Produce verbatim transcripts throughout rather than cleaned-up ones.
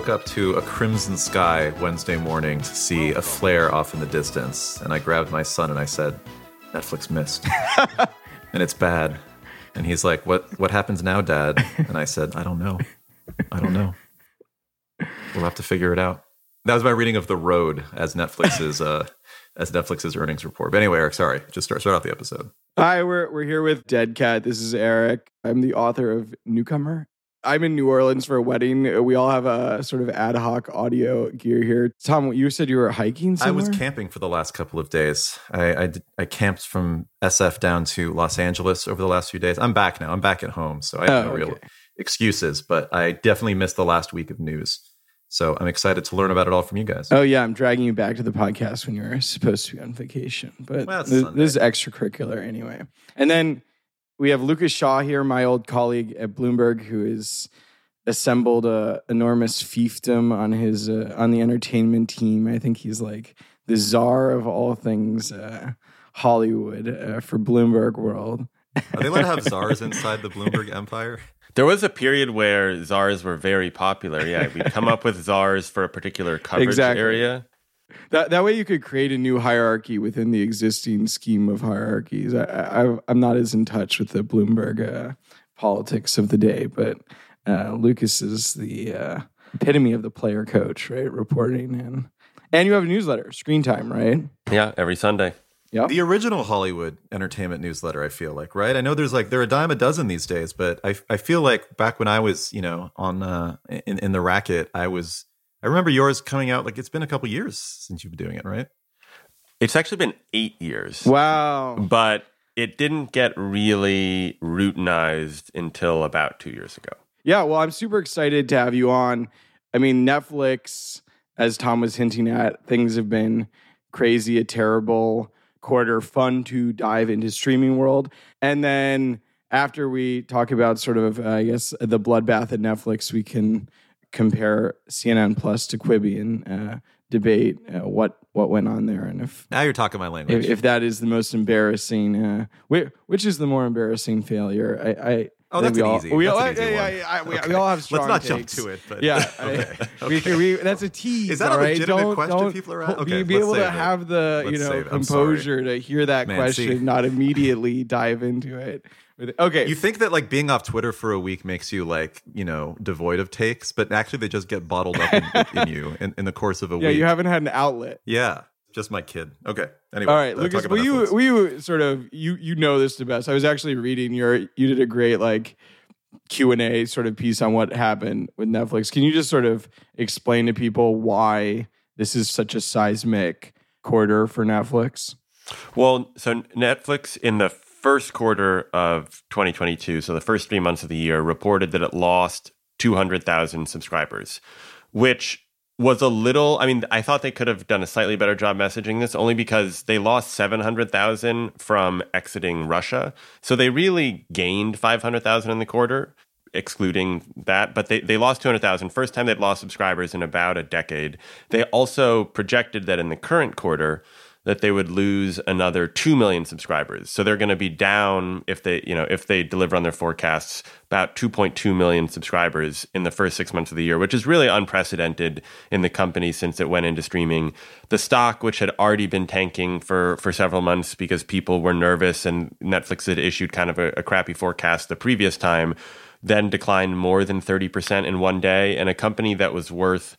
woke up to a crimson sky Wednesday morning to see a flare off in the distance. And I grabbed my son and I said, Netflix missed. And it's bad. And he's like, what, what happens now, Dad? And I said, I don't know. I don't know. We'll have to figure it out. That was my reading of The Road as Netflix's uh, as Netflix's earnings report. But anyway, Eric, sorry. Just start start off the episode. Hi, we're we're here with Dead Cat. This is Eric. I'm the author of Newcomer. I'm in New Orleans for a wedding. We all have a sort of ad hoc audio gear here. Tom, you said you were hiking somewhere? I was camping for the last couple of days. I, I, did, I camped from S F down to Los Angeles over the last few days. I'm back now. I'm back at home, so I have oh, no okay. real excuses. But I definitely missed the last week of news. So I'm excited to learn about it all from you guys. Oh, yeah. I'm dragging you back to the podcast when you were supposed to be on vacation. But well, this, this is extracurricular anyway. And then we have Lucas Shaw here, my old colleague at Bloomberg, who has assembled a enormous fiefdom on his uh, on the entertainment team. I think he's like the czar of all things uh, Hollywood uh, for Bloomberg World. Are they allowed to have czars inside the Bloomberg empire? There was a period where czars were very popular. Yeah, we'd come up with czars for a particular coverage exactly. area. That that way you could create a new hierarchy within the existing scheme of hierarchies. I, I, I'm not as in touch with the Bloomberg uh, politics of the day, but uh, Lucas is the uh, epitome of the player coach, right? Reporting in. And you have a newsletter, Screen Time, right? Yeah, every Sunday. Yep. The original Hollywood entertainment newsletter, I feel like, right? I know there's like, there are a dime a dozen these days, but I I feel like back when I was, you know, on uh, in, in the racket, I was, I remember yours coming out, like it's been a couple years since you've been doing it, right? It's actually been eight years. Wow. But it didn't get really routinized until about two years ago. Yeah, well, I'm super excited to have you on. I mean, Netflix, as Tom was hinting at, things have been crazy, a terrible quarter, fun to dive into streaming world. And then after we talk about sort of, uh, I guess, the bloodbath at Netflix, we can compare C N N Plus to Quibi and uh, debate uh, what what went on there. And if now you're talking my language. If, if that is the most embarrassing, uh, which is the more embarrassing failure? I, I Oh, that's we an all, easy. We that's all, an easy I, I, I, I, we, okay. we all have strong Let's not takes. Jump to it. But yeah, okay. I, we, okay. we, that's a tease. Is that all a legitimate right? question don't, people are asking? Okay, be able to it. have the let's you know composure to hear that Man, question, see. not immediately dive into it. Okay, you think that like being off Twitter for a week makes you like you know devoid of takes, but actually they just get bottled up in, in you in, in the course of a yeah, week. Yeah, you haven't had an outlet. Yeah. Just my kid. Okay. Anyway. All right, Lucas, will you, will you sort of, you you know this the best. I was actually reading your, you did a great like Q and A sort of piece on what happened with Netflix. Can you just sort of explain to people why this is such a seismic quarter for Netflix? Well, so Netflix in the first quarter of twenty twenty-two, so the first three months of the year, reported that it lost two hundred thousand subscribers, which was a little, I mean, I thought they could have done a slightly better job messaging this only because they lost seven hundred thousand from exiting Russia. So they really gained five hundred thousand in the quarter, excluding that. But they, they lost two hundred thousand. First time they'd lost subscribers in about a decade. They also projected that in the current quarter that they would lose another two million subscribers. So they're going to be down if they, you know, if they deliver on their forecasts, about two point two million subscribers in the first six months of the year, which is really unprecedented in the company since it went into streaming. The stock, which had already been tanking for, for several months because people were nervous and Netflix had issued kind of a, a crappy forecast the previous time, then declined more than thirty percent in one day. And a company that was worth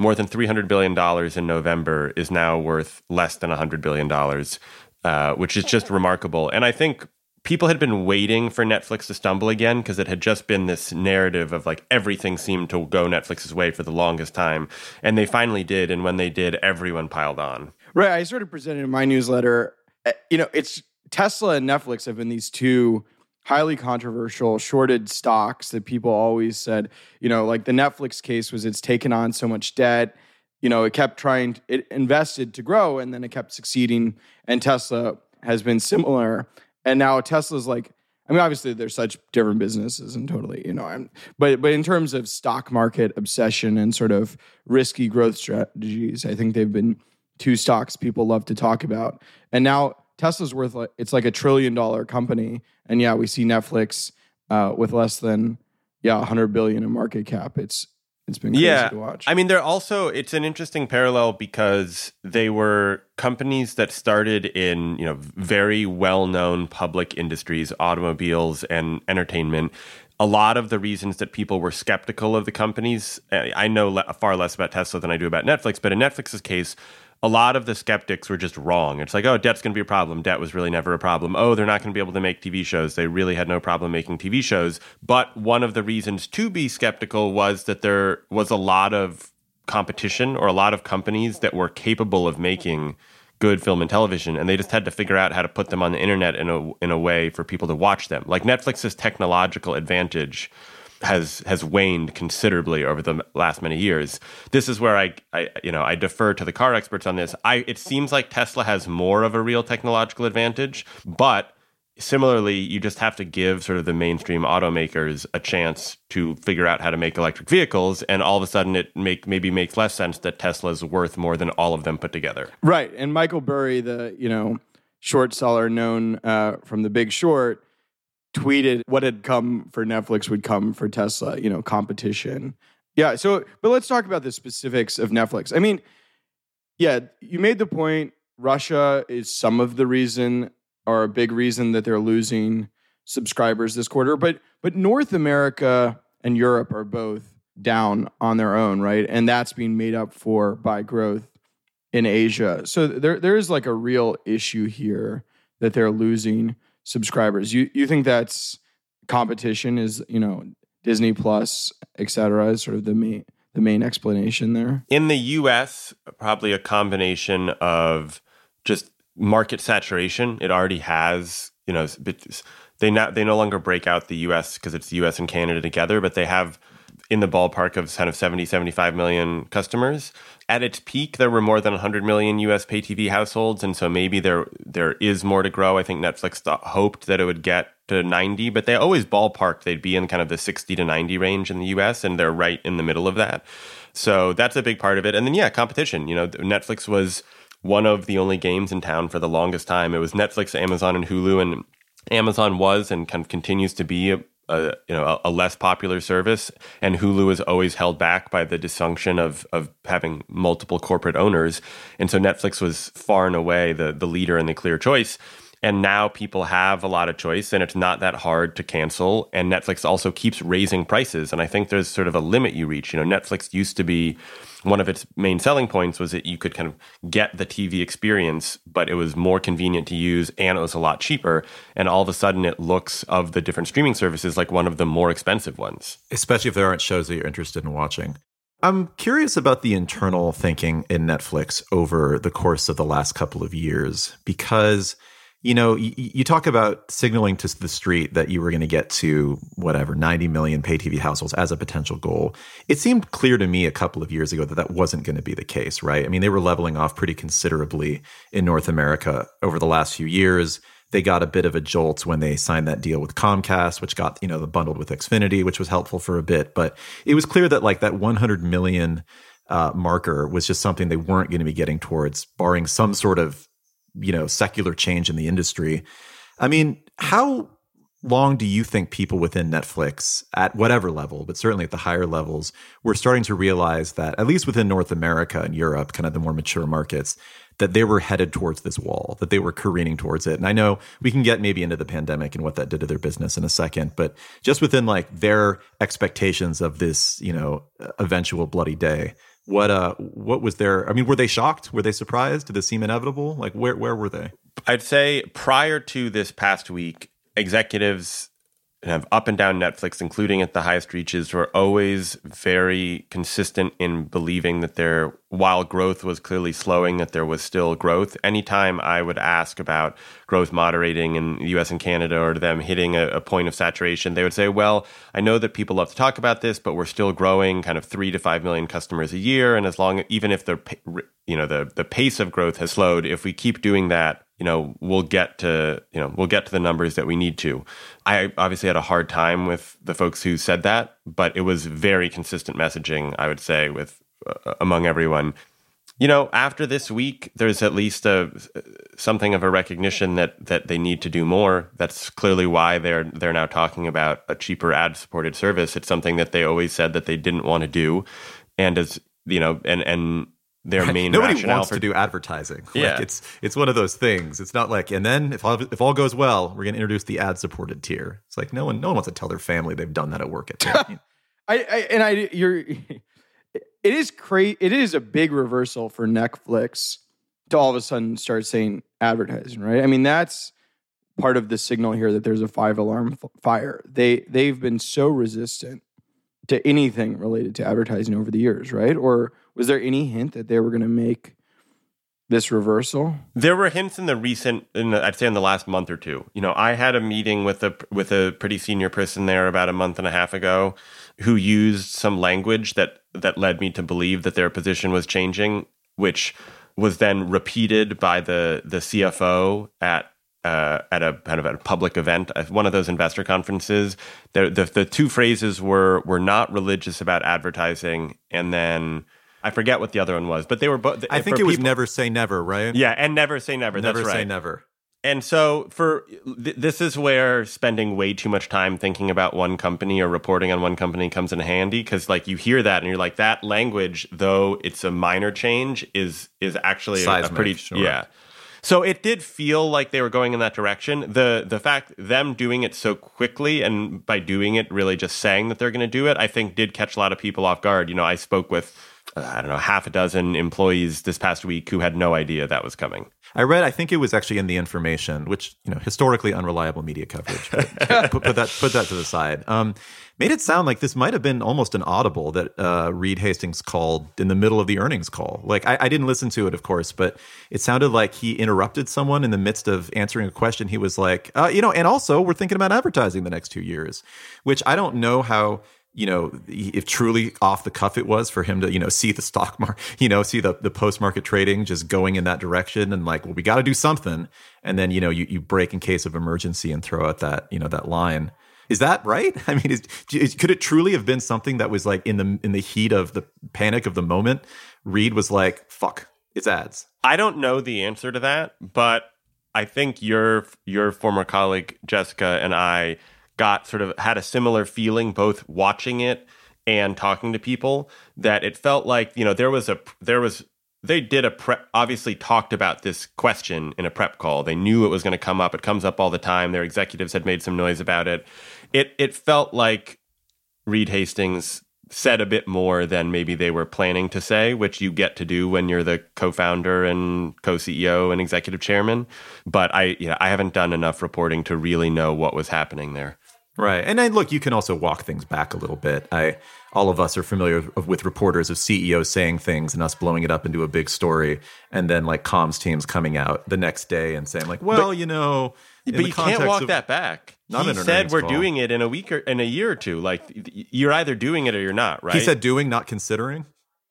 more than three hundred billion dollars in November is now worth less than one hundred billion dollars, uh, which is just remarkable. And I think people had been waiting for Netflix to stumble again because it had just been this narrative of like everything seemed to go Netflix's way for the longest time. And they finally did. And when they did, everyone piled on. Right. I sort of presented in my newsletter, you know, it's Tesla and Netflix have been these two highly controversial, shorted stocks that people always said, you know, like the Netflix case was it's taken on so much debt. You know, it kept trying, to, it invested to grow and then it kept succeeding. And Tesla has been similar. And now Tesla's like, I mean, obviously they're such different businesses and totally, you know, I'm, but but in terms of stock market obsession and sort of risky growth strategies, I think they've been two stocks people love to talk about. And now Tesla's worth, like, it's like a trillion dollar company. And yeah, we see Netflix uh, with less than, yeah, one hundred billion in market cap. It's It's been crazy yeah. to watch. I mean, they're also, it's an interesting parallel because they were companies that started in, you know, very well-known public industries, automobiles and entertainment. A lot of the reasons that people were skeptical of the companies, I know le- far less about Tesla than I do about Netflix, but in Netflix's case, a lot of the skeptics were just wrong. It's like, oh, debt's going to be a problem. Debt was really never a problem. Oh, they're not going to be able to make T V shows. They really had no problem making T V shows. But one of the reasons to be skeptical was that there was a lot of competition or a lot of companies that were capable of making good film and television, and they just had to figure out how to put them on the internet in a in a way for people to watch them. Like Netflix's technological advantage has has waned considerably over the last many years. This is where I, I you know I defer to the car experts on this. I it seems like Tesla has more of a real technological advantage, but similarly, you just have to give sort of the mainstream automakers a chance to figure out how to make electric vehicles, and all of a sudden it make maybe makes less sense that Tesla's worth more than all of them put together. Right, and Michael Burry, the you know short seller known uh, from The Big Short, tweeted what had come for Netflix would come for Tesla. You know, competition. Yeah. So, but let's talk about the specifics of Netflix. I mean, yeah, you made the point. Russia is some of the reason. Are a big reason that they're losing subscribers this quarter. But but North America and Europe are both down on their own, right? And that's being made up for by growth in Asia. So there there is like a real issue here that they're losing subscribers. You you think that's competition is, you know, Disney Plus, et cetera, is sort of the main, the main explanation there? In the U S, probably a combination of just market saturation. It already has, you know, they not they no longer break out the U S because it's the U S and Canada together, but they have in the ballpark of kind of seventy, seventy-five million customers. At its peak, there were more than one hundred million U S pay T V households, and so maybe there there is more to grow. I think Netflix thought, hoped that it would get to ninety, but they always ballparked they'd be in kind of the sixty to ninety range in the U S, and they're right in the middle of that. So that's a big part of it. And then, yeah, competition. You know, Netflix was one of the only games in town for the longest time. It was Netflix, Amazon, and Hulu, and Amazon was and kind of continues to be a, a you know a, a less popular service. And Hulu is always held back by the dysfunction of of having multiple corporate owners. And so Netflix was far and away the the leader and the clear choice. And now people have a lot of choice, and it's not that hard to cancel. And Netflix also keeps raising prices. And I think there's sort of a limit you reach. You know, Netflix used to be, one of its main selling points was that you could kind of get the T V experience, but it was more convenient to use and it was a lot cheaper. And all of a sudden it looks of the different streaming services like one of the more expensive ones. Especially if there aren't shows that you're interested in watching. I'm curious about the internal thinking in Netflix over the course of the last couple of years, because you know, you, you talk about signaling to the street that you were going to get to whatever, ninety million pay T V households as a potential goal. It seemed clear to me a couple of years ago that that wasn't going to be the case, right? I mean, they were leveling off pretty considerably in North America over the last few years. They got a bit of a jolt when they signed that deal with Comcast, which got, you know, the bundled with Xfinity, which was helpful for a bit. But it was clear that like that one hundred million uh, marker was just something they weren't going to be getting towards, barring some sort of you know, secular change in the industry. I mean, how long do you think people within Netflix at whatever level, but certainly at the higher levels, were starting to realize that, at least within North America and Europe, kind of the more mature markets, that they were headed towards this wall, that they were careening towards it? And I know we can get maybe into the pandemic and what that did to their business in a second, but just within like their expectations of this, you know, eventual bloody day, What uh what was their I mean, were they shocked? Were they surprised? Did this seem inevitable? Like where where were they? I'd say prior to this past week, executives have up and down Netflix, including at the highest reaches, were always very consistent in believing that there, while growth was clearly slowing, that there was still growth. Anytime I would ask about growth moderating in the U S and Canada or them hitting a, a point of saturation, they would say, well, I know that people love to talk about this, but we're still growing kind of three to five million customers a year. And as long, even if the, you know, the, the pace of growth has slowed, if we keep doing that, you know, we'll get to, you know, we'll get to the numbers that we need to. I obviously had a hard time with the folks who said that, but it was very consistent messaging, I would say, with uh, among everyone. you know, after this week, there's at least a something of a recognition that that they need to do more. That's clearly why they're they're now talking about a cheaper ad-supported service. It's something that they always said that they didn't want to do, and as you know, and and. Their main Nobody rationale wants for, to do advertising. Yeah. Like it's it's one of those things. It's not like, and then if all, if all goes well, we're going to introduce the ad-supported tier. It's like no one no one wants to tell their family they've done that at work. At I, I and I you're it is cra- It is a big reversal for Netflix to all of a sudden start saying advertising, right? I mean, that's part of the signal here that there's a five-alarm f- fire. They they've been so resistant to anything related to advertising over the years, right? Or was there any hint that they were going to make this reversal? There were hints in the recent, in the, I'd say in the last month or two. You know, I had a meeting with a with a pretty senior person there about a month and a half ago who used some language that that led me to believe that their position was changing, which was then repeated by the the C F O at Uh, at a kind of at a public event, at one of those investor conferences. The, the the two phrases were "we're not religious about advertising," and then I forget what the other one was, but they were both. I think it was people, "never say never," right? Yeah, and "never say never." Never that's say right. never. And so for th- this is where spending way too much time thinking about one company or reporting on one company comes in handy, because like you hear that and you're like, that language, though it's a minor change, is is actually a, a pretty sure. yeah. So it did feel like they were going in that direction. The the fact them doing it so quickly and by doing it really just saying that they're going to do it, I think did catch a lot of people off guard. You know, I spoke with, uh, I don't know, half a dozen employees this past week who had no idea that was coming. I read, I think it was actually in The Information, which, you know, historically unreliable media coverage. But put, put that put that to the side. Um, made it sound like this might have been almost an audible that uh, Reed Hastings called in the middle of the earnings call. Like, I, I didn't listen to it, of course, but it sounded like he interrupted someone in the midst of answering a question. He was like, uh, you know, and also we're thinking about advertising the next two years, which I don't know how... you know, if truly off the cuff it was for him to, you know, see the stock market, you know, see the, the post-market trading just going in that direction and like, well, we got to do something. And then, you know, you, you break in case of emergency and throw out that, you know, that line. Is that right? I mean, is, is, could it truly have been something that was like in the in the heat of the panic of the moment? Reed was like, fuck, it's ads. I don't know the answer to that, but I think your your former colleague, Jessica, and I got sort of had a similar feeling both watching it and talking to people, that it felt like, you know, there was a there was they did a prep, obviously talked about this question in a prep call. They knew it was going to come up. It comes up all the time. Their executives had made some noise about it. It it felt like Reed Hastings said a bit more than maybe they were planning to say, which you get to do when you're the co-founder and co-C E O and executive chairman. But I you know, I haven't done enough reporting to really know what was happening there. Right. And then, look, you can also walk things back a little bit. I, all of us are familiar with reporters of C E Os saying things and us blowing it up into a big story. And then like comms teams coming out the next day and saying like, well, but, you know. But you can't walk of, that back. Not he said we're call. doing it in a week or in a year or two. Like you're either doing it or you're not, right? He said doing, not considering.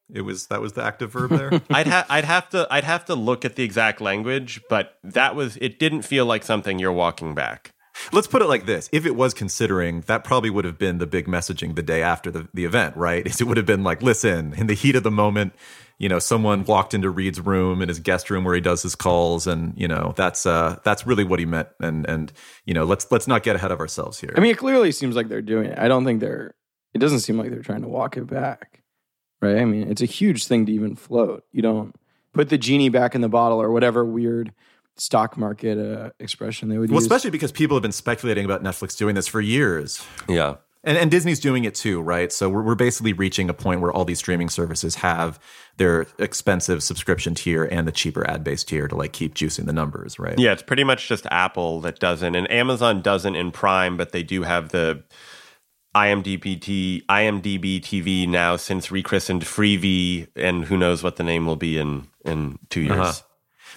It was that was the active verb there. I'd ha- I'd have to I'd have to look at the exact language, but that was it didn't feel like something you're walking back. Let's put it like this. If it was considering, that probably would have been the big messaging the day after the, the event, right? It would have been like, listen, in the heat of the moment, you know, someone walked into Reed's room in his guest room where he does his calls. And, you know, that's uh, that's really what he meant. And, and you know, let's let's not get ahead of ourselves here. I mean, it clearly seems like they're doing it. I don't think they're it doesn't seem like they're trying to walk it back. Right. I mean, it's a huge thing to even float. You don't put the genie back in the bottle or whatever weird stock market uh, expression they would well, use. Well, especially because people have been speculating about Netflix doing this for years. Yeah. And and Disney's doing it too, right? So we're, we're basically reaching a point where all these streaming services have their expensive subscription tier and the cheaper ad-based tier to like keep juicing the numbers, right? Yeah, it's pretty much just Apple that doesn't. And Amazon doesn't in Prime, but they do have the I M D B T, I M D B T V now since rechristened Freevee, and who knows what the name will be in, in two years. Uh-huh.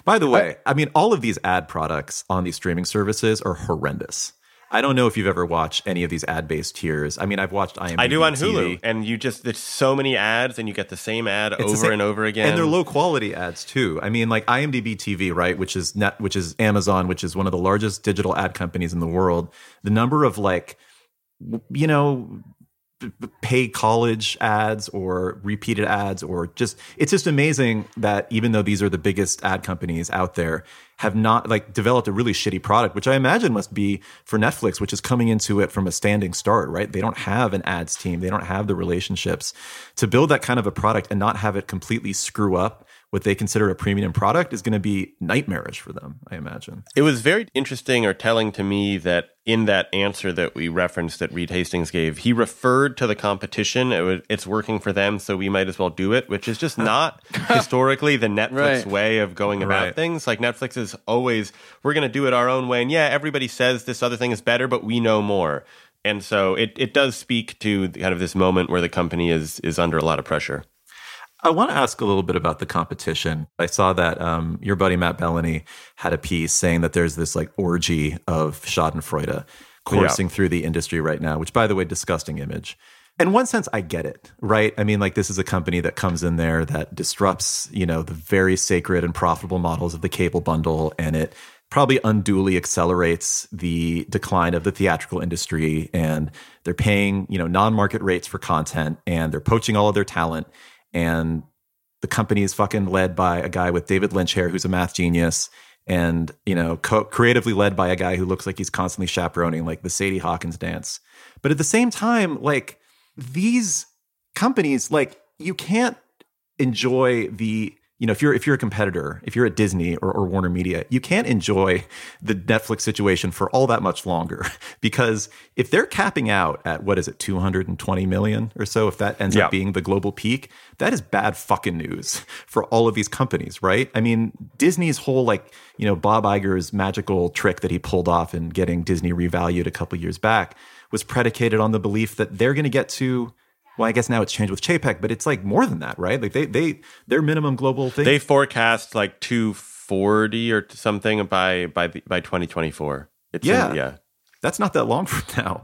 By the way, I mean, all of these ad products on these streaming services are horrendous. I don't know if you've ever watched any of these ad-based tiers. I mean, I've watched I M D B T V. I do on Hulu, and you just, there's so many ads, and you get the same ad it's over same, and over again. And they're low-quality ads, too. I mean, like I M D B T V, right, which is net, which is Amazon, which is one of the largest digital ad companies in the world. The number of, like, you know... pay college ads or repeated ads, or just, it's just amazing that even though these are the biggest ad companies out there, have not like developed a really shitty product, which I imagine must be for Netflix, which is coming into it from a standing start, right? They don't have an ads team. They don't have the relationships to build that kind of a product and not have it completely screw up what they consider a premium product is going to be nightmarish for them, I imagine. It was very interesting or telling to me that in that answer that we referenced that Reed Hastings gave, he referred to the competition. It was, it's working for them, so we might as well do it, which is just not historically the Netflix right. way of going about right. things. Like Netflix is always, we're going to do it our own way. And yeah, everybody says this other thing is better, but we know more. And so it, it does speak to kind of this moment where the company is is under a lot of pressure. I want to ask a little bit about the competition. I saw that um, your buddy Matt Bellany had a piece saying that there's this like orgy of Schadenfreude coursing yeah. through the industry right now, which, by the way, disgusting image. In one sense, I get it, right? I mean, like this is a company that comes in there that disrupts, you know, the very sacred and profitable models of the cable bundle, and it probably unduly accelerates the decline of the theatrical industry. And they're paying, you know, non-market rates for content, and they're poaching all of their talent. And the company is fucking led by a guy with David Lynch hair who's a math genius, and, you know, co- creatively led by a guy who looks like he's constantly chaperoning like the Sadie Hawkins dance. But at the same time, like these companies, like you can't enjoy the, you know, if you're if you're a competitor, if you're at Disney or, or WarnerMedia, you can't enjoy the Netflix situation for all that much longer, because if they're capping out at, what is it, two hundred twenty million or so, if that ends yeah. up being the global peak, that is bad fucking news for all of these companies, right? I mean, Disney's whole, like, you know, Bob Iger's magical trick that he pulled off in getting Disney revalued a couple years back was predicated on the belief that they're going to get to, well, I guess now it's changed with Chapek, but it's like more than that, right? Like they, they, their minimum global thing. They forecast like two forty or something by by by twenty twenty-four. It's yeah, a, yeah, that's not that long from now,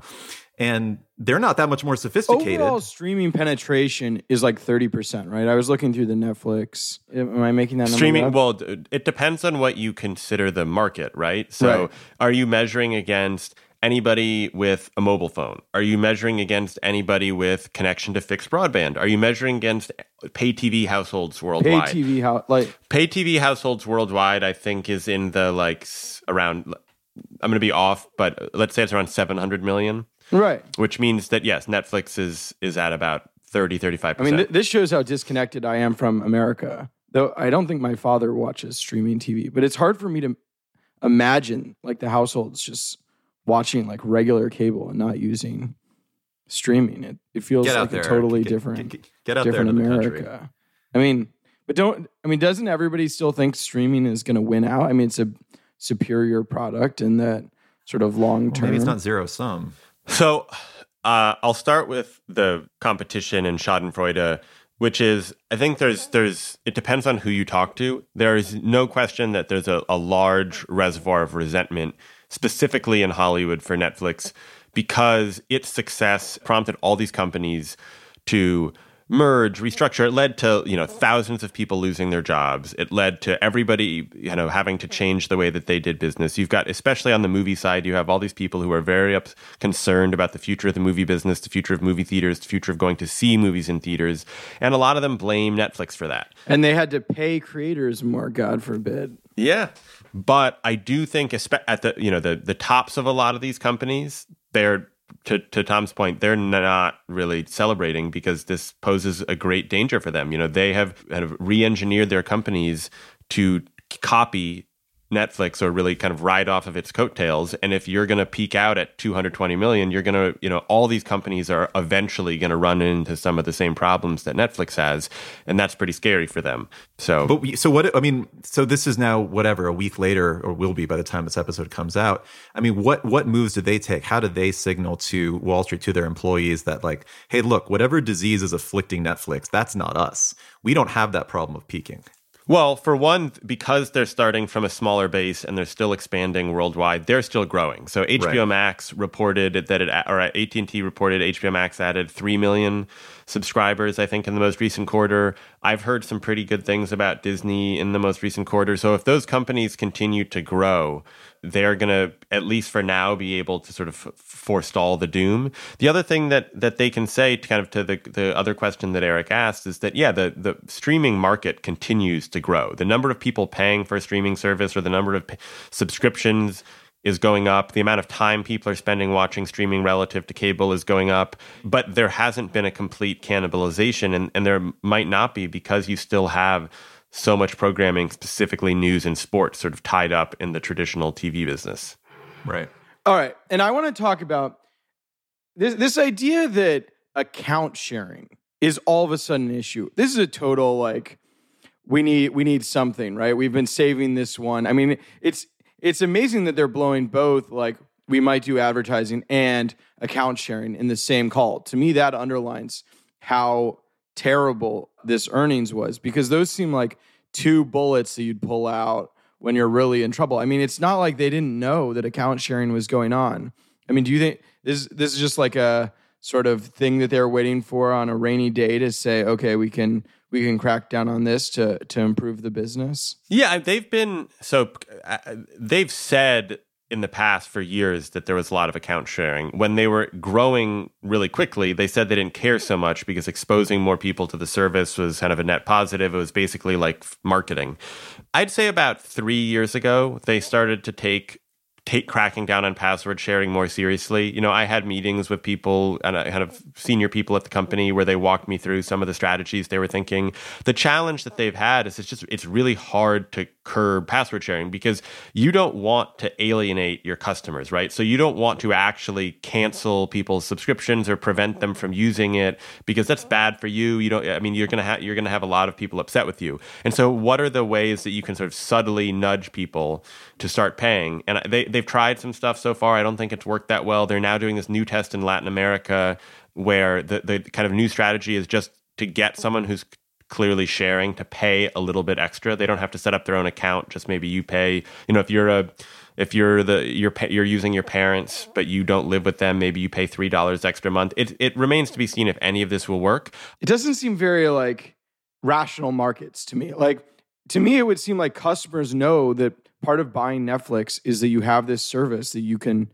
and they're not that much more sophisticated. Overall streaming penetration is like thirty percent, right? I was looking through the Netflix. Am I making that number streaming? Up? Well, it depends on what you consider the market, right? So, right. Are you measuring against anybody with a mobile phone? Are you measuring against anybody with connection to fixed broadband? Are you measuring against pay T V households worldwide? Pay T V, ho- like pay T V households worldwide, I think is in the like around. I'm going to be off, but let's say it's around seven hundred million, right? Which means that yes, Netflix is is at about thirty, thirty-five percent. I mean, th- this shows how disconnected I am from America. Though I don't think my father watches streaming T V, but it's hard for me to imagine like the households just watching like regular cable and not using streaming. It it feels like there. a totally get, different get, get out different there America. Country. I mean, but don't I mean doesn't everybody still think streaming is going to win out? I mean, it's a superior product in that sort of long term. Well, maybe it's not zero sum. So, uh, I'll start with the competition and Schadenfreude, which is I think there's there's it depends on who you talk to. There is no question that there's a, a large reservoir of resentment specifically in Hollywood for Netflix, because its success prompted all these companies to merge, restructure. It led to, you know, thousands of people losing their jobs. It led to everybody, you know, having to change the way that they did business. You've got, especially on the movie side, you have all these people who are very up, concerned about the future of the movie business, the future of movie theaters, the future of going to see movies in theaters. And a lot of them blame Netflix for that. And they had to pay creators more, God forbid. Yeah. But I do think at the, you know, the, the tops of a lot of these companies, they're, to, to Tom's point, they're not really celebrating because this poses a great danger for them. You know, they have kind of re-engineered their companies to copy Netflix or really kind of ride off of its coattails. And if you're going to peak out at two hundred twenty million, you're going to, you know, all these companies are eventually going to run into some of the same problems that Netflix has. And that's pretty scary for them. So, but we, so what, I mean, so this is now whatever, a week later, or will be by the time this episode comes out. I mean, what, what moves did they take? How did they signal to Wall Street, to their employees that like, hey, look, whatever disease is afflicting Netflix, that's not us. We don't have that problem of peaking. Well, for one, because they're starting from a smaller base and they're still expanding worldwide, they're still growing. So H B O right. Max reported that it, or A T and T reported H B O Max added three million subscribers, I think, in the most recent quarter. I've heard some pretty good things about Disney in the most recent quarter. So if those companies continue to grow, they're going to, at least for now, be able to sort of f- forestall the doom. The other thing that that they can say, to kind of to the, the other question that Eric asked, is that, yeah, the, the streaming market continues to grow. The number of people paying for a streaming service or the number of p- subscriptions is going up. The amount of time people are spending watching streaming relative to cable is going up. But there hasn't been a complete cannibalization, and, and there might not be, because you still have so much programming, specifically news and sports, sort of tied up in the traditional T V business. Right. All right. And I want to talk about this, this idea that account sharing is all of a sudden an issue. This is a total, like, we need we need something, right? We've been saving this one. I mean, it's it's amazing that they're blowing both, like, we might do advertising and account sharing in the same call. To me, that underlines how terrible this earnings was, because those seem like two bullets that you'd pull out when you're really in trouble. I mean, it's not like they didn't know that account sharing was going on. I mean, do you think this this is just like a sort of thing that they're waiting for on a rainy day to say, okay, we can we can crack down on this to to improve the business? Yeah, they've been so uh, they've said in the past for years that there was a lot of account sharing. When they were growing really quickly, they said they didn't care so much because exposing more people to the service was kind of a net positive. It was basically like marketing. I'd say about three years ago, they started to take take cracking down on password sharing more seriously. You know, I had meetings with people and I kind of senior people at the company where they walked me through some of the strategies they were thinking. The challenge that they've had is it's just, it's really hard to curb password sharing because you don't want to alienate your customers, right? So you don't want to actually cancel people's subscriptions or prevent them from using it, because that's bad for you. You don't, I mean, you're going to have, you're going to have a lot of people upset with you. And so what are the ways that you can sort of subtly nudge people to start paying? And they, they They've tried some stuff so far. I don't think it's worked that well. They're now doing this new test in Latin America where the, the kind of new strategy is just to get someone who's clearly sharing to pay a little bit extra. They don't have to set up their own account. Just maybe you pay, you know, if you're a If you're the you're you're using your parents, but you don't live with them, maybe you pay three dollars extra a month. It it remains to be seen if any of this will work. It doesn't seem very like rational markets to me. Like to me, it would seem like customers know that part of buying Netflix is that you have this service that you can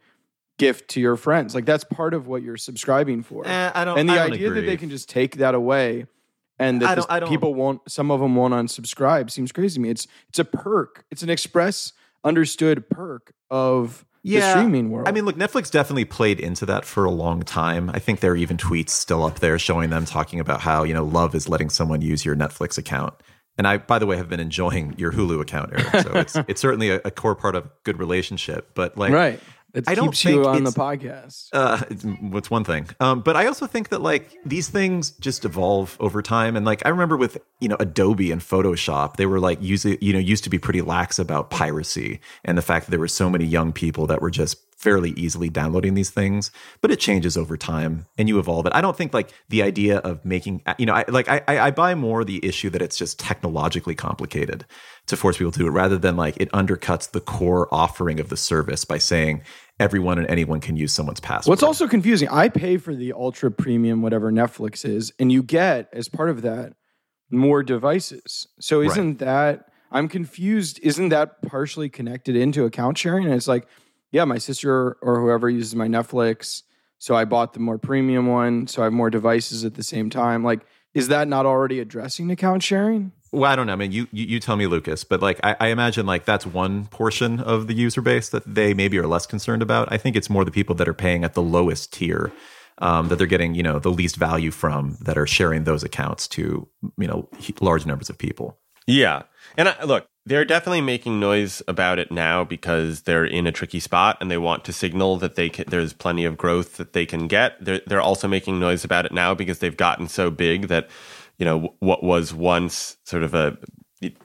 gift to your friends. Like that's part of what you're subscribing for. Eh, I don't, and the I don't idea agree. That they can just take that away and that this, people won't, some of them won't unsubscribe seems crazy to me. It's it's a perk. It's an express understood perk of yeah. the streaming world. I mean, look, Netflix definitely played into that for a long time. I think there are even tweets still up there showing them talking about how, you know, love is letting someone use your Netflix account. And I, by the way, have been enjoying your Hulu account, Eric. So it's it's certainly a, a core part of good relationship. But like, right, it I don't keeps think you on the podcast. Uh, it's, it's one thing. Um, but I also think that like these things just evolve over time. And like I remember with you know Adobe and Photoshop, they were like using you know used to be pretty lax about piracy and the fact that there were so many young people that were just fairly easily downloading these things, but it changes over time and you evolve it. I don't think like the idea of making, you know, I like I I buy more the issue that it's just technologically complicated to force people to do it rather than like it undercuts the core offering of the service by saying everyone and anyone can use someone's password. What's also confusing, I pay for the ultra premium, whatever Netflix is, and you get as part of that more devices. So isn't right. that, I'm confused, isn't that partially connected into account sharing? And it's like, yeah, my sister or whoever uses my Netflix, so I bought the more premium one, so I have more devices at the same time. Like, is that not already addressing account sharing? Well, I don't know. I mean, you you, you tell me, Lucas, but like, I, I imagine like that's one portion of the user base that they maybe are less concerned about. I think it's more the people that are paying at the lowest tier um, that they're getting, you know, the least value from that are sharing those accounts to, you know, large numbers of people. Yeah. And I, look, they're definitely making noise about it now because they're in a tricky spot and they want to signal that they can, there's plenty of growth that they can get. They're, they're also making noise about it now because they've gotten so big that, you know, what was once sort of a,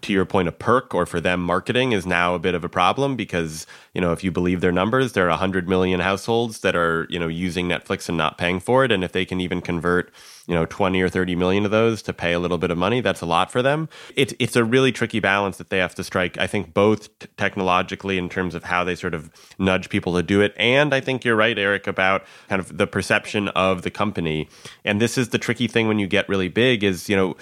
to your point, a perk or for them marketing is now a bit of a problem because, you know, if you believe their numbers, there are one hundred million households that are, you know, using Netflix and not paying for it. And if they can even convert, you know, twenty or thirty million of those to pay a little bit of money, that's a lot for them. It's it's a really tricky balance that they have to strike, I think, both t- technologically in terms of how they sort of nudge people to do it. And I think you're right, Eric, about kind of the perception of the company. And this is the tricky thing when you get really big is, you know,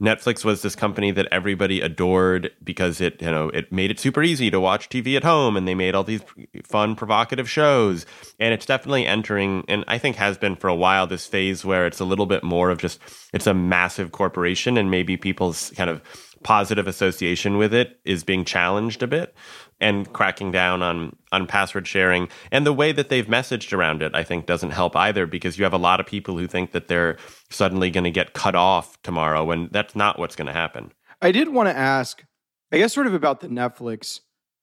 Netflix was this company that everybody adored because it, you know, it made it super easy to watch T V at home, and they made all these fun, provocative shows. And it's definitely entering, and I think has been for a while, this phase where it's a little bit more of just, it's a massive corporation, and maybe people's kind of positive association with it is being challenged a bit, and cracking down on, on password sharing. And the way that they've messaged around it, I think, doesn't help either, because you have a lot of people who think that they're suddenly going to get cut off tomorrow, when that's not what's going to happen. I did want to ask, I guess, sort of about the Netflix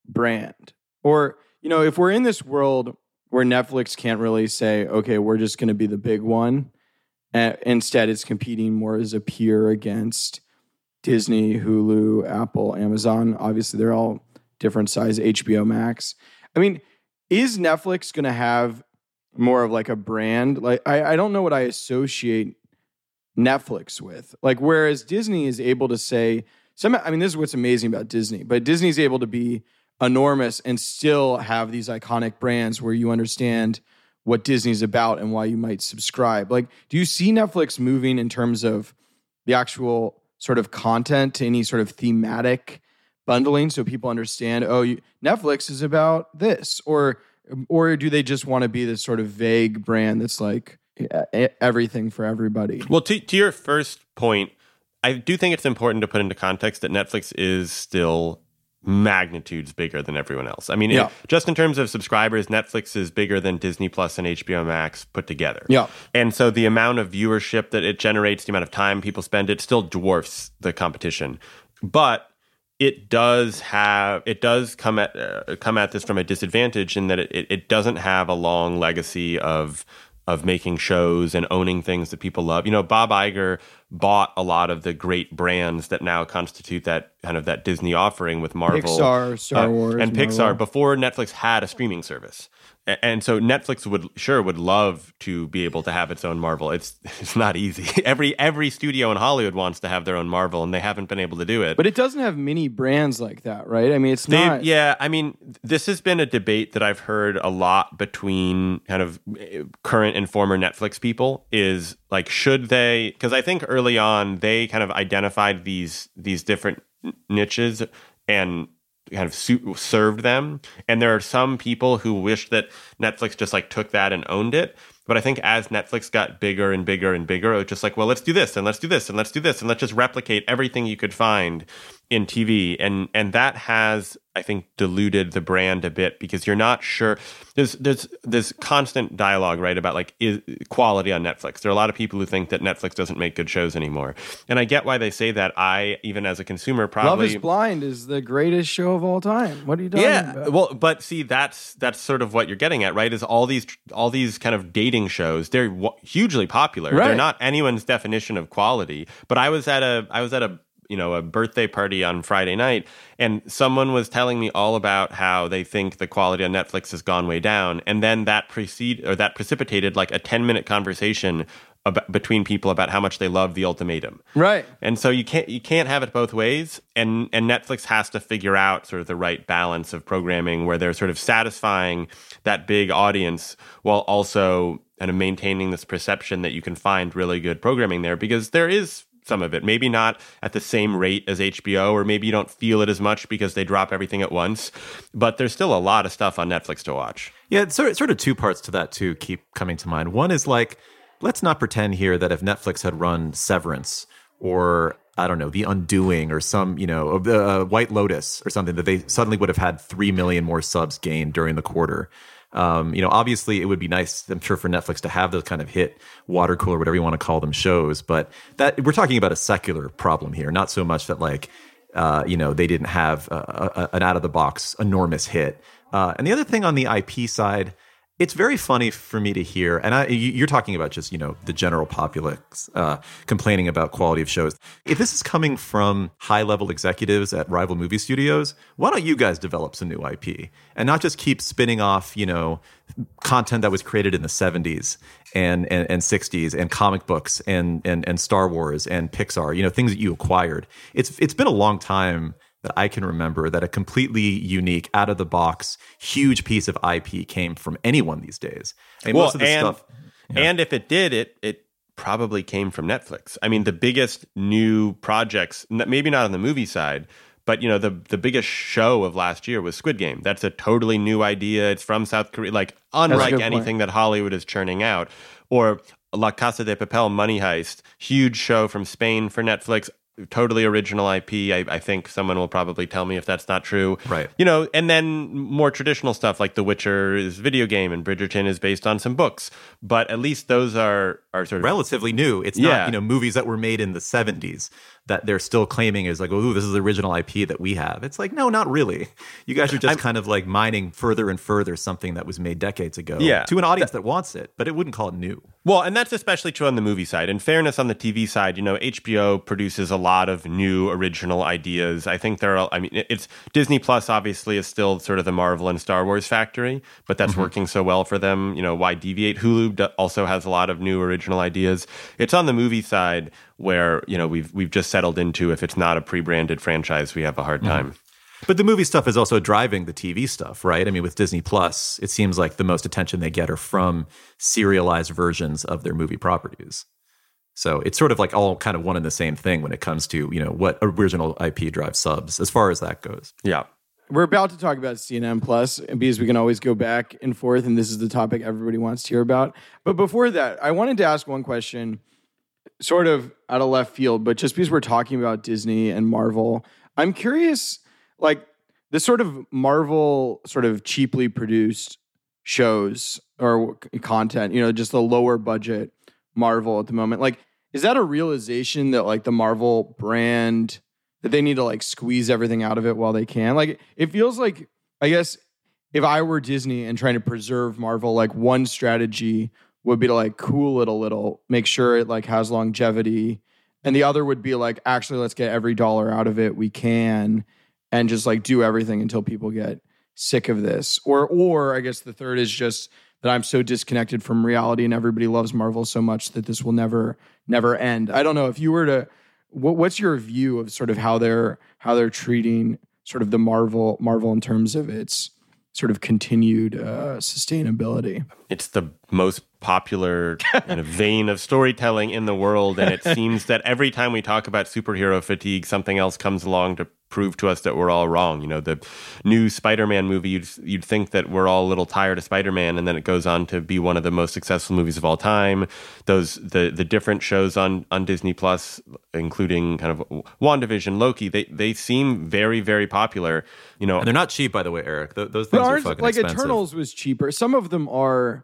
brand. Or, you know, if we're in this world where Netflix can't really say, okay, we're just going to be the big one, and instead it's competing more as a peer against Disney, Hulu, Apple, Amazon. Obviously, they're all different size, H B O Max. I mean, is Netflix going to have more of like a brand? Like, I, I don't know what I associate Netflix with. Like, whereas Disney is able to say, some, I mean, this is what's amazing about Disney, but Disney's able to be enormous and still have these iconic brands where you understand what Disney's about and why you might subscribe. Like, do you see Netflix moving in terms of the actual sort of content to any sort of thematic bundling, so people understand, oh, you, Netflix is about this, or or do they just want to be this sort of vague brand that's like everything for everybody? Well, to, to your first point, I do think it's important to put into context that Netflix is still magnitudes bigger than everyone else. I mean, yeah. it, just in terms of subscribers, Netflix is bigger than Disney Plus and H B O Max put together. Yeah. And so the amount of viewership that it generates, the amount of time people spend, it still dwarfs the competition. But it does have it does come at uh, come at this from a disadvantage, in that it, it doesn't have a long legacy of of making shows and owning things that people love. You know, Bob Iger bought a lot of the great brands that now constitute that kind of that Disney offering with Marvel, Pixar, Star Wars, uh, and Pixar Marvel. Before Netflix had a streaming service. And so Netflix would sure would love to be able to have its own Marvel. It's it's not easy. Every every studio in Hollywood wants to have their own Marvel, and they haven't been able to do it. But it doesn't have many brands like that, right? I mean, it's They've, not. Yeah, I mean, this has been a debate that I've heard a lot between kind of current and former Netflix people is like, should they? Because I think early on they kind of identified these these different niches and kind of su- served them. And there are some people who wish that Netflix just like took that and owned it. But I think as Netflix got bigger and bigger and bigger, it was just like, well, let's do this and let's do this and let's do this and let's just replicate everything you could find in T V. And and that has, I think, diluted the brand a bit, because you're not sure. There's there's this constant dialogue, right, about like is, quality on Netflix. There are a lot of people who think that Netflix doesn't make good shows anymore. And I get why they say that. I, even as a consumer, probably... Love is Blind is the greatest show of all time. What are you talking yeah, about? Yeah, well, but see, that's that's sort of what you're getting at, right, is all these all these kind of dating shows, they're w- hugely popular. Right. They're not anyone's definition of quality. But I was at a, I was at a, you know, a birthday party on Friday night, and someone was telling me all about how they think the quality on Netflix has gone way down, and then that precede or that precipitated like a ten minute conversation about, between people about how much they love The Ultimatum. Right. And so you can't you can't have it both ways, and and Netflix has to figure out sort of the right balance of programming where they're sort of satisfying that big audience while also kind of maintaining this perception that you can find really good programming there, because there is some of it, maybe not at the same rate as H B O, or maybe you don't feel it as much because they drop everything at once, but there's still a lot of stuff on Netflix to watch. Yeah, sort of, sort of two parts to that too keep coming to mind. One is like, let's not pretend here that if Netflix had run Severance or, I don't know, The Undoing or some, you know, uh, White Lotus or something, that they suddenly would have had three million more subs gained during the quarter. Um, you know, obviously it would be nice, I'm sure, for Netflix to have those kind of hit water cooler, whatever you want to call them, shows. But that, we're talking about a secular problem here, not so much that like, uh, you know, they didn't have a, a, an out of the box enormous hit. Uh, and the other thing on the I P side, it's very funny for me to hear, and I, you're talking about just, you know, the general populace uh, complaining about quality of shows. If this is coming from high-level executives at rival movie studios, why don't you guys develop some new I P and not just keep spinning off, you know, content that was created in the seventies and and, and sixties and comic books and, and and Star Wars and Pixar, you know, things that you acquired. It's it's been a long time that I can remember that a completely unique, out-of-the-box, huge piece of I P came from anyone these days. I mean, well, most of this and, stuff, you know. And if it did, it it probably came from Netflix. I mean, the biggest new projects, maybe not on the movie side, but, you know, the the biggest show of last year was Squid Game. That's a totally new idea. It's from South Korea, like unlike anything that Hollywood is churning out. Or La Casa de Papel, Money Heist, huge show from Spain for Netflix, totally original I P. I, I think someone will probably tell me if that's not true. Right. You know, and then more traditional stuff like The Witcher is video game and Bridgerton is based on some books. But at least those are, are sort of... relatively new. It's yeah. not, you know, movies that were made in the seventies that they're still claiming is like, oh, this is the original I P that we have. It's like, no, not really. You guys are just I'm, kind of like mining further and further something that was made decades ago yeah, to an audience that, that wants it, but it wouldn't call it new. Well, and that's especially true on the movie side. In fairness, on the T V side, you know, H B O produces a lot of new original ideas. I think there are, I mean, it's Disney Plus obviously is still sort of the Marvel and Star Wars factory, but that's mm-hmm. working so well for them. You know, why deviate? Hulu also has a lot of new original ideas. It's on the movie side where, you know, we've we've just settled into, if it's not a pre-branded franchise, we have a hard time. Mm. But the movie stuff is also driving the T V stuff, right? I mean, with Disney Plus, it seems like the most attention they get are from serialized versions of their movie properties. So it's sort of like all kind of one and the same thing when it comes to, you know, what original I P drives subs as far as that goes. Yeah. We're about to talk about C N N Plus, because we can always go back and forth, and this is the topic everybody wants to hear about. But before that, I wanted to ask one question, sort of out of left field, but just because we're talking about Disney and Marvel, I'm curious, like the sort of Marvel sort of cheaply produced shows or content, you know, just the lower budget Marvel at the moment. Like, is that a realization that like the Marvel brand, that they need to like squeeze everything out of it while they can? Like, it feels like, I guess, if I were Disney and trying to preserve Marvel, like one strategy would be to like cool it a little, make sure it like has longevity. And the other would be like, actually, let's get every dollar out of it we can and just like do everything until people get sick of this. Or, or I guess the third is just that I'm so disconnected from reality and everybody loves Marvel so much that this will never, never end. I don't know if you were to, what, what's your view of sort of how they're, how they're treating sort of the Marvel, Marvel in terms of its sort of continued uh, sustainability? It's the most popular in a vein of storytelling in the world. And it seems that every time we talk about superhero fatigue, something else comes along to prove to us that we're all wrong. You know, the new Spider-Man movie, you'd, you'd think that we're all a little tired of Spider-Man, and then it goes on to be one of the most successful movies of all time. Those the the different shows on on Disney Plus, including kind of WandaVision, Loki, they they seem very, very popular. You know, and they're not cheap, by the way, Eric. Th- those things are fucking like expensive. Eternals was cheaper. Some of them are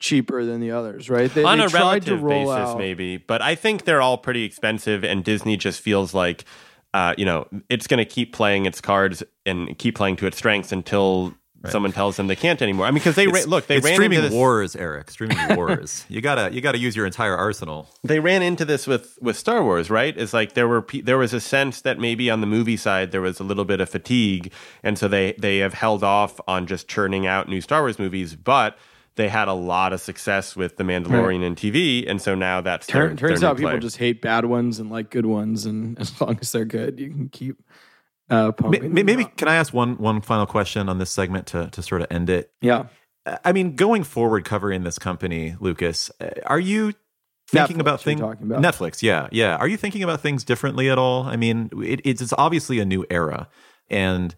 cheaper than the others, right? They, on they a relative basis, out. maybe, but I think they're all pretty expensive, and Disney just feels like, Uh, you know, it's going to keep playing its cards and keep playing to its strengths until right. someone tells them they can't anymore. I mean, because they ra- look, they it's ran streaming into this... wars, Eric. Streaming wars. You gotta, you gotta use your entire arsenal. They ran into this with, with Star Wars, right? It's like there were there was a sense that maybe on the movie side there was a little bit of fatigue, and so they they have held off on just churning out new Star Wars movies, but they had a lot of success with The Mandalorian right. and T V, and so now that's Tur- their, turns their out people play. Just hate bad ones and like good ones, and as long as they're good, you can keep uh, pumping. Ma- maybe out. Can I ask one one final question on this segment to to sort of end it? Yeah, I mean, going forward, covering this company, Lucas, are you thinking Netflix, about things? Netflix, yeah, yeah. Are you thinking about things differently at all? I mean, it, it's it's obviously a new era, and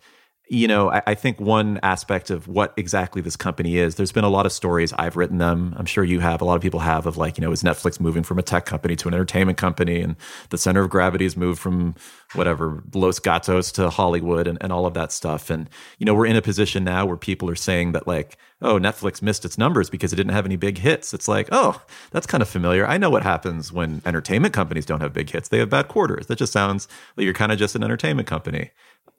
you know, I, I think one aspect of what exactly this company is, there's been a lot of stories, I've written them, I'm sure you have, a lot of people have, of like, you know, is Netflix moving from a tech company to an entertainment company, and the center of gravity has moved from whatever, Los Gatos to Hollywood, and, and all of that stuff. And, you know, we're in a position now where people are saying that like, oh, Netflix missed its numbers because it didn't have any big hits. It's like, oh, that's kind of familiar. I know what happens when entertainment companies don't have big hits. They have bad quarters. That just sounds like you're kind of just an entertainment company.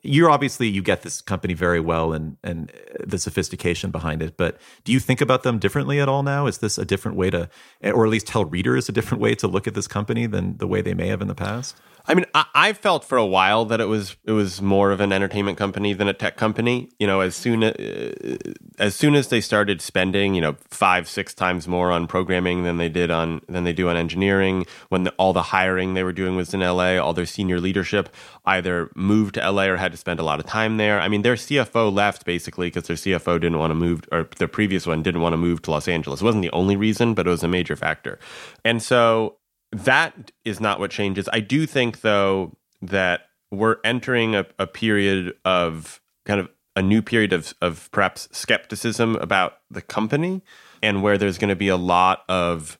You're obviously, you get this company very well and and the sophistication behind it, but do you think about them differently at all now? Is this a different way to, or at least tell readers a different way to look at this company than the way they may have in the past? I mean, I, I felt for a while that it was it was more of an entertainment company than a tech company. You know, as soon as, as soon as they started spending, you know, five, six times more on programming than they did on than they do on engineering, when the, all the hiring they were doing was in L A, all their senior leadership either moved to L A or had to spend a lot of time there. I mean, their C F O left basically because their C F O didn't want to move, or their previous one didn't want to move to Los Angeles. It wasn't the only reason, but it was a major factor. And so that is not what changes. I do think, though, that we're entering a, a period of kind of a new period of, of perhaps skepticism about the company, and where there's going to be a lot of,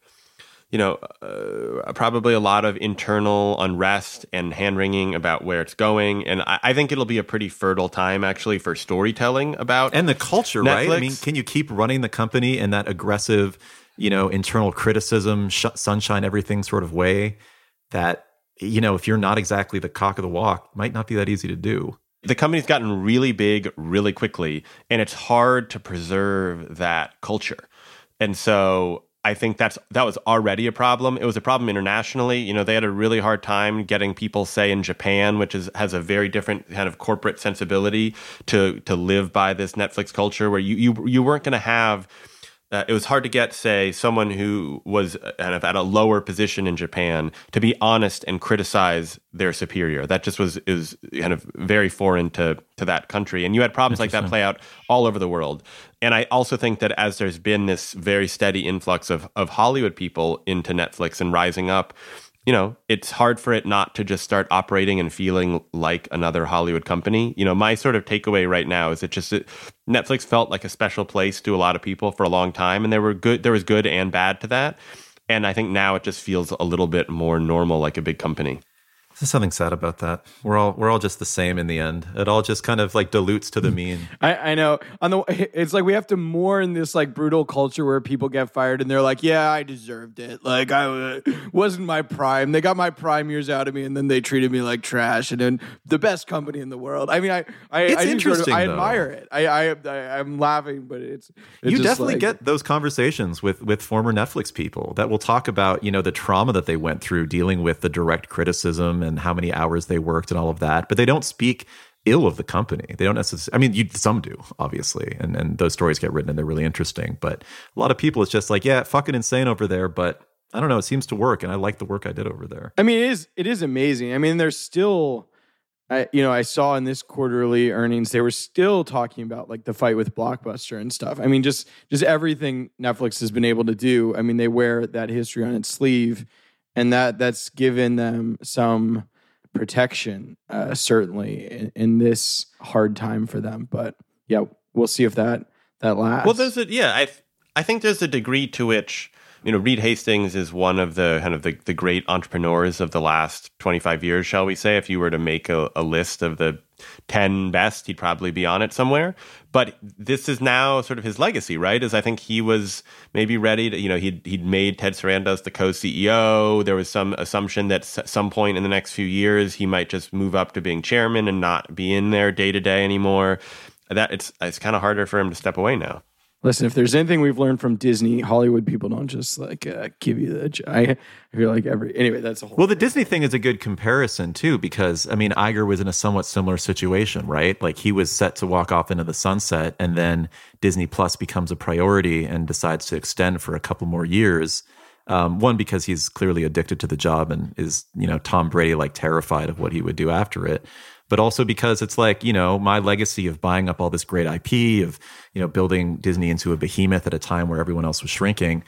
you know, uh, probably a lot of internal unrest and hand-wringing about where it's going. And I, I think it'll be a pretty fertile time, actually, for storytelling about and the culture, Netflix. Right? I mean, can you keep running the company in that aggressive, you know, internal criticism, sh- sunshine, everything sort of way that, you know, if you're not exactly the cock of the walk, might not be that easy to do. The company's gotten really big really quickly, and it's hard to preserve that culture. And so I think that's that was already a problem. It was a problem internationally. You know, they had a really hard time getting people, say, in Japan, which is has a very different kind of corporate sensibility, to to live by this Netflix culture where you you, you weren't going to have... Uh, it was hard to get, say, someone who was kind of at a lower position in Japan to be honest and criticize their superior. That just was is kind of very foreign to to that country. And you had problems like that play out all over the world. And I also think that as there's been this very steady influx of of Hollywood people into Netflix and rising up, you know, it's hard for it not to just start operating and feeling like another Hollywood company. You know, my sort of takeaway right now is it just it, Netflix felt like a special place to a lot of people for a long time, and there were good, there was good and bad to that. And I think now it just feels a little bit more normal, like a big company. There's something sad about that. We're all we're all just the same in the end. It all just kind of like dilutes to the mean. I, I know. On the it's like we have to mourn this like brutal culture where people get fired and they're like, yeah, I deserved it. Like I wasn't my prime. They got my prime years out of me, and then they treated me like trash. And then the best company in the world. I mean, I I, it's I, interesting, sort of, I admire it. I, I I I'm laughing, but it's, it's you definitely like, get those conversations with with former Netflix people that will talk about, you know, the trauma that they went through dealing with the direct criticism and how many hours they worked and all of that. But they don't speak ill of the company. They don't necessarily, I mean, you, some do, obviously. And, and those stories get written and they're really interesting. But a lot of people, it's just like, yeah, fucking insane over there. But I don't know, it seems to work. And I like the work I did over there. I mean, it is, it is amazing. I mean, there's still, I, you know, I saw in this quarterly earnings, they were still talking about like the fight with Blockbuster and stuff. I mean, just just everything Netflix has been able to do. I mean, they wear that history on its sleeve. And that that's given them some protection, uh, certainly, in, in this hard time for them. But yeah, we'll see if that that lasts. Well, there's a yeah, I I think there's a degree to which, you know, Reed Hastings is one of the kind of the, the great entrepreneurs of the last twenty-five years, shall we say. If you were to make a, a list of the ten best, he'd probably be on it somewhere. But this is now sort of his legacy, right? Is I think he was maybe ready to, you know, he'd, he'd made Ted Sarandos the co-C E O. There was some assumption that at some point in the next few years, he might just move up to being chairman and not be in there day to day anymore. That it's it's kind of harder for him to step away now. Listen, if there's anything we've learned from Disney, Hollywood people don't just like uh, give you the... I feel like every... Anyway, that's a whole... Well, thing. The Disney thing is a good comparison too, because I mean, Iger was in a somewhat similar situation, right? Like he was set to walk off into the sunset, and then Disney Plus becomes a priority and decides to extend for a couple more years. Um, one, because he's clearly addicted to the job and is, you know, Tom Brady like terrified of what he would do after it. But also because it's like, you know, my legacy of buying up all this great I P, of, you know, building Disney into a behemoth at a time where everyone else was shrinking.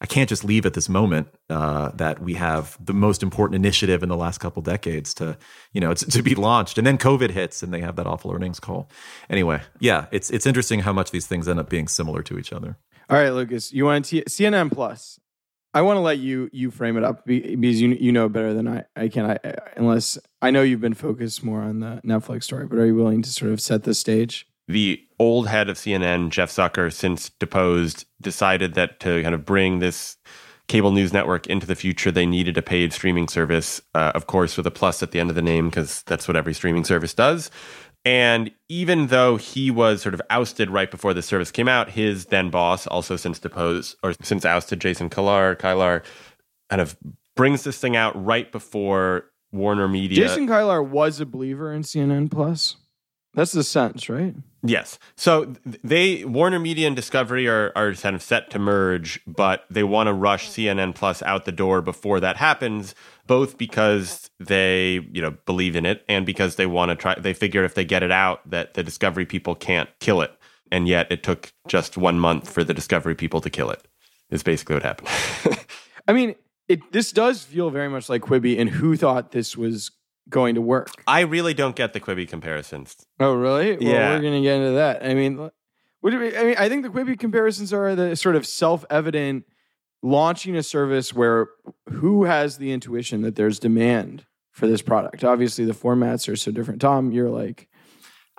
I can't just leave at this moment uh, that we have the most important initiative in the last couple decades to, you know, to, to be launched. And then COVID hits and they have that awful earnings call. Anyway, yeah, it's it's interesting how much these things end up being similar to each other. All right, Lucas, you want to C N N Plus? I want to let you you frame it up because you you know better than I, I can. I, unless I know you've been focused more on the Netflix story, but are you willing to sort of set the stage? The old head of C N N, Jeff Zucker, since deposed, decided that to kind of bring this cable news network into the future, they needed a paid streaming service, uh, of course, with a plus at the end of the name because that's what every streaming service does. And even though he was sort of ousted right before the service came out, his then boss, also since deposed or since ousted, Jason Kilar, Kilar, kind of brings this thing out right before WarnerMedia. Jason Kilar was a believer in C N N Plus. That's the sense, right? Yes. So they WarnerMedia and Discovery are are kind of set to merge, but they want to rush C N N Plus out the door before that happens, both because they, you know, believe in it and because they want to try. They figured if they get it out that the Discovery people can't kill it. And yet it took just one month for the Discovery people to kill it, is basically what happened. I mean, it, this does feel very much like Quibi, and who thought this was going to work? I really don't get the Quibi comparisons. Oh, really? Well, yeah. We're going to get into that. I mean, what do we, I mean, I think the Quibi comparisons are the sort of self-evident launching a service where who has the intuition that there's demand for this product? Obviously, the formats are so different. Tom, you're like...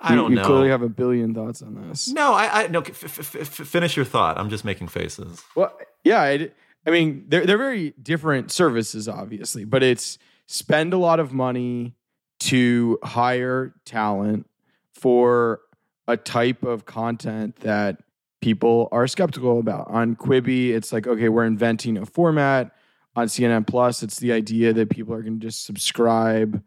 I don't you, you know. You clearly have a billion thoughts on this. No, I, I no. F- f- f- finish your thought. I'm just making faces. Well, yeah. I, I mean, they're they're very different services, obviously, but it's spend a lot of money to hire talent for a type of content that people are skeptical about. On Quibi, it's like, okay, we're inventing a format. On C N N Plus, it's the idea that people are going to just subscribe.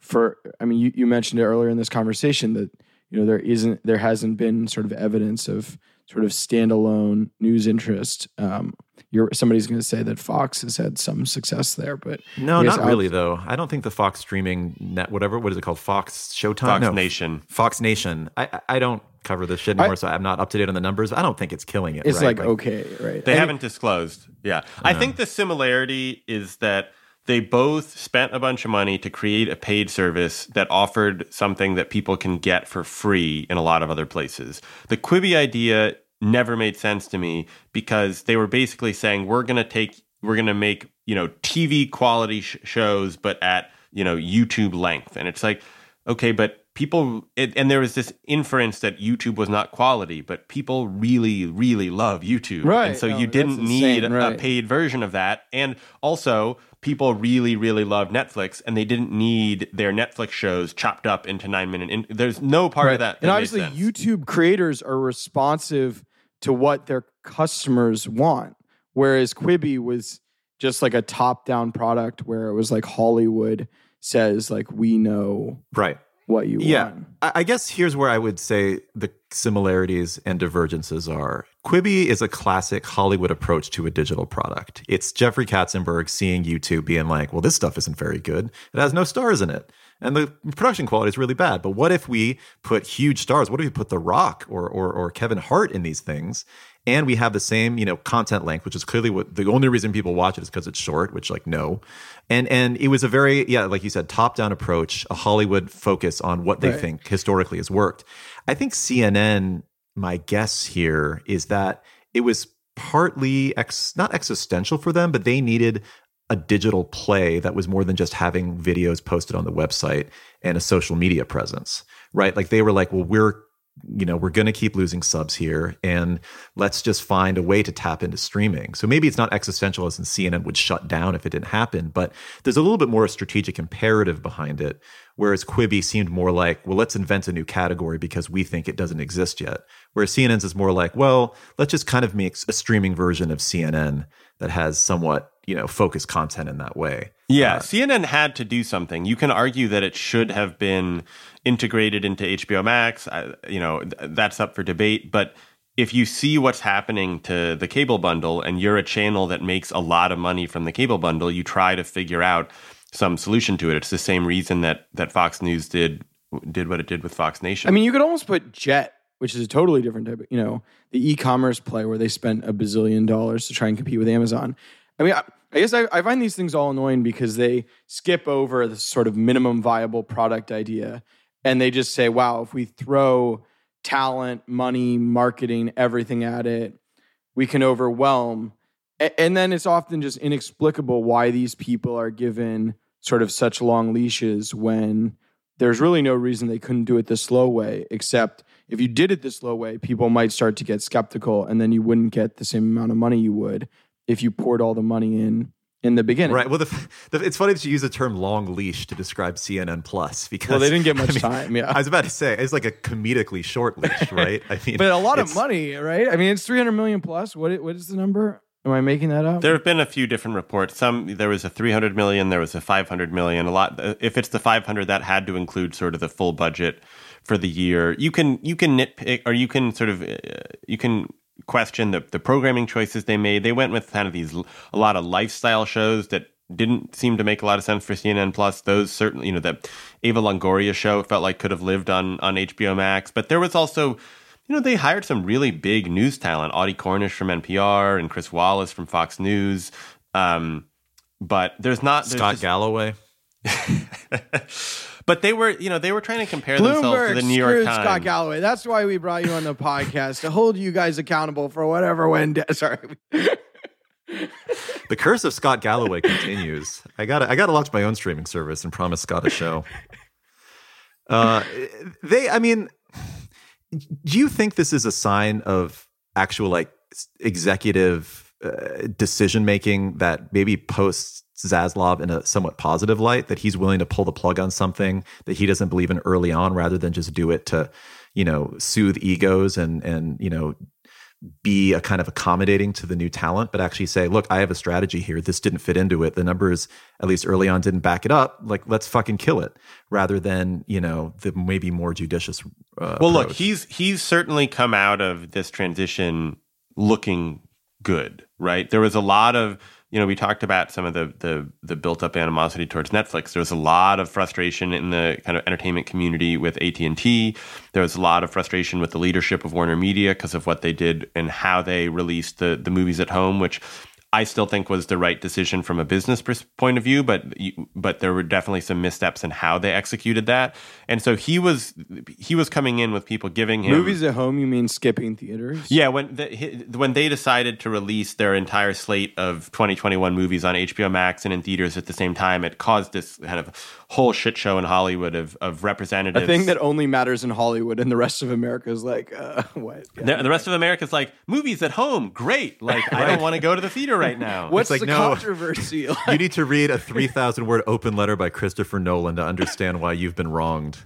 For, I mean, you, you mentioned it earlier in this conversation that, you know, there isn't, there hasn't been sort of evidence of sort of standalone news interest. Um, you're, somebody's going to say that Fox has had some success there, but no, not I'll, really though. I don't think the Fox streaming net, whatever, what is it called? Fox Showtime? Fox no, Nation. Fox Nation. I, I don't cover this shit anymore, I, so I'm not up to date on the numbers. I don't think it's killing it. It's right? like, like, okay, right. They and, haven't disclosed. Yeah. I, I think the similarity is that they both spent a bunch of money to create a paid service that offered something that people can get for free in a lot of other places. The Quibi idea never made sense to me because they were basically saying we're going to take we're going to make, you know, T V quality sh- shows but at, you know, YouTube length. And it's like, okay, but people it, and there was this inference that YouTube was not quality, but people really, really love YouTube. Right. And so oh, you didn't insane, need right. a paid version of that. And also people really, really love Netflix, and they didn't need their Netflix shows chopped up into nine-minute... In- There's no part right. of that, that And obviously, YouTube creators are responsive to what their customers want, whereas Quibi was just like a top-down product where it was like Hollywood says, like, we know right. what you yeah. want. Yeah, I guess here's where I would say the similarities and divergences are. Quibi is a classic Hollywood approach to a digital product. It's Jeffrey Katzenberg seeing YouTube being like, well, this stuff isn't very good. It has no stars in it. And the production quality is really bad. But what if we put huge stars? What if we put The Rock or or, or Kevin Hart in these things? And we have the same, you know, content length, which is clearly what the only reason people watch it is because it's short, which like, no. And and it was a very, yeah, like you said, top-down approach, a Hollywood focus on what they right. think historically has worked. I think C N N, my guess here is that it was partly ex, not existential for them, but they needed a digital play that was more than just having videos posted on the website and a social media presence, right? Like they were like, well, we're you know, we're going to keep losing subs here, and let's just find a way to tap into streaming. So maybe it's not existential as in C N N would shut down if it didn't happen, but there's a little bit more strategic imperative behind it, whereas Quibi seemed more like, well, let's invent a new category because we think it doesn't exist yet. Whereas C N N's is more like, well, let's just kind of make a streaming version of C N N that has somewhat, you know, focused content in that way. Yeah, uh, C N N had to do something. You can argue that it should have been integrated into H B O Max. I, you know, th- that's up for debate. But if you see what's happening to the cable bundle and you're a channel that makes a lot of money from the cable bundle, you try to figure out some solution to it. It's the same reason that that Fox News did did what it did with Fox Nation. I mean, you could almost put Jet, which is a totally different type of, you know, the e-commerce play where they spent a bazillion dollars to try and compete with Amazon. I mean, I, I guess I, I find these things all annoying because they skip over the sort of minimum viable product idea, and they just say, wow, if we throw talent, money, marketing, everything at it, we can overwhelm. A- and then it's often just inexplicable why these people are given sort of such long leashes when there's really no reason they couldn't do it the slow way, except if you did it the slow way, people might start to get skeptical, and then you wouldn't get the same amount of money you would if you poured all the money in in the beginning. Right. Well, the, the, it's funny that you use the term long leash to describe C N N Plus because... Well, they didn't get much I mean, time, yeah. I was about to say, it's like a comedically short leash, right? I mean, but a lot of money, right? I mean, it's three hundred million plus. What What is the number? Am I making that up? There have been a few different reports. Some there was a three hundred million, there was a five hundred million. A lot. If it's the five hundred, that had to include sort of the full budget for the year. You can you can nitpick, or you can sort of uh, you can question the the programming choices they made. They went with kind of these a lot of lifestyle shows that didn't seem to make a lot of sense for C N N Plus. Those certainly, you know, the Ava Longoria show felt like could have lived on on H B O Max. But there was also, you know, they hired some really big news talent, Audie Cornish from N P R and Chris Wallace from Fox News. Um, but there's not there's Scott just, Galloway. But they were, you know, they were trying to compare Bloomberg themselves to the New York Times. Scott Galloway. That's why we brought you on the podcast to hold you guys accountable for whatever went down. Sorry. The curse of Scott Galloway continues. I gotta, I gotta launch my own streaming service and promise Scott a show. Uh, they, I mean, do you think this is a sign of actual like executive uh, decision making that maybe posts Zaslav in a somewhat positive light, that he's willing to pull the plug on something that he doesn't believe in early on, rather than just do it to, you know, soothe egos and and you know, be a kind of accommodating to the new talent, but actually say, look, I have a strategy here. This didn't fit into it. The numbers, at least early on, didn't back it up. Like, let's fucking kill it, rather than, you know, the maybe more judicious uh, well, approach. Look, he's he's certainly come out of this transition looking good, right? There was a lot of, you know, we talked about some of the the, the built-up animosity towards Netflix. There was a lot of frustration in the kind of entertainment community with A T and T. There was a lot of frustration with the leadership of WarnerMedia because of what they did and how they released the, the movies at home, which I still think was the right decision from a business point of view. But you, but there were definitely some missteps in how they executed that. And so he was he was coming in with people giving him movies at home. You mean skipping theaters? Yeah, when the, when they decided to release their entire slate of twenty twenty-one movies on H B O Max and in theaters at the same time, it caused this kind of whole shit show in Hollywood of of representatives. A thing that only matters in Hollywood, and the rest of America is like, uh, what? Yeah, the, the rest of America is like, movies at home, great. Like, I don't want to go to the theater right now. What's like, the no, controversy? Like? You need to read a three thousand word open letter by Christopher Nolan to understand why you've been wronged.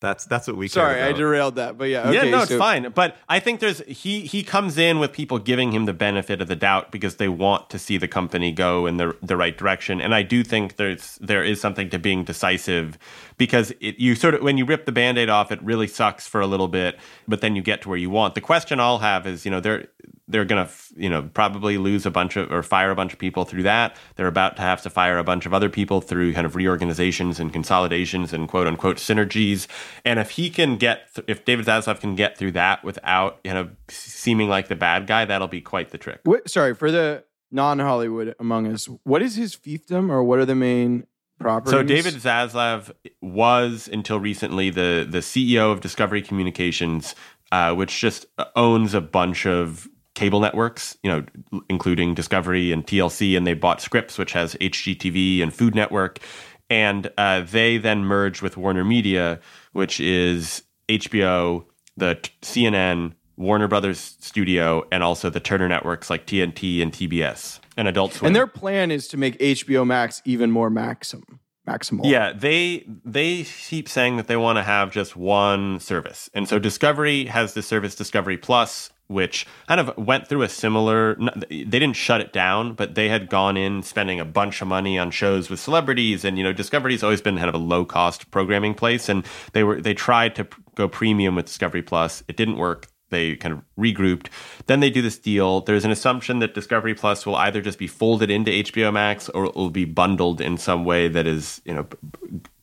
That's that's what we. Sorry, I derailed that, but yeah, okay, yeah, no, it's so fine. But I think there's he he comes in with people giving him the benefit of the doubt because they want to see the company go in the the right direction, and I do think there's there is something to being decisive, because it, you sort of when you rip the Band-Aid off, it really sucks for a little bit, but then you get to where you want. The question I'll have is, you know, they're they're gonna you know probably lose a bunch of or fire a bunch of people through that. They're about to have to fire a bunch of other people through kind of reorganizations and consolidations and quote unquote synergies. And if he can get, th- if David Zaslav can get through that without, you know, seeming like the bad guy, that'll be quite the trick. What, sorry, for the non-Hollywood among us, what is his fiefdom, or what are the main properties? So David Zaslav was, until recently, the the C E O of Discovery Communications, uh, which just owns a bunch of cable networks, you know, including Discovery and T L C, and they bought Scripps, which has H G T V and Food Network. And uh, they then merged with WarnerMedia, which is H B O, the t- C N N, Warner Brothers Studio, and also the Turner networks like T N T and T B S and Adult Swim. And their plan is to make H B O Max even more maxim, maximal. Yeah, they they keep saying that they want to have just one service. And so Discovery has the service Discovery Plus, which kind of went through a similar, they didn't shut it down, but they had gone in spending a bunch of money on shows with celebrities. And, you know, Discovery's always been kind of a low cost programming place. And they were, they tried to go premium with Discovery Plus. It didn't work. They kind of regrouped. Then they do this deal. There's an assumption that Discovery Plus will either just be folded into H B O Max, or it will be bundled in some way that is, you know,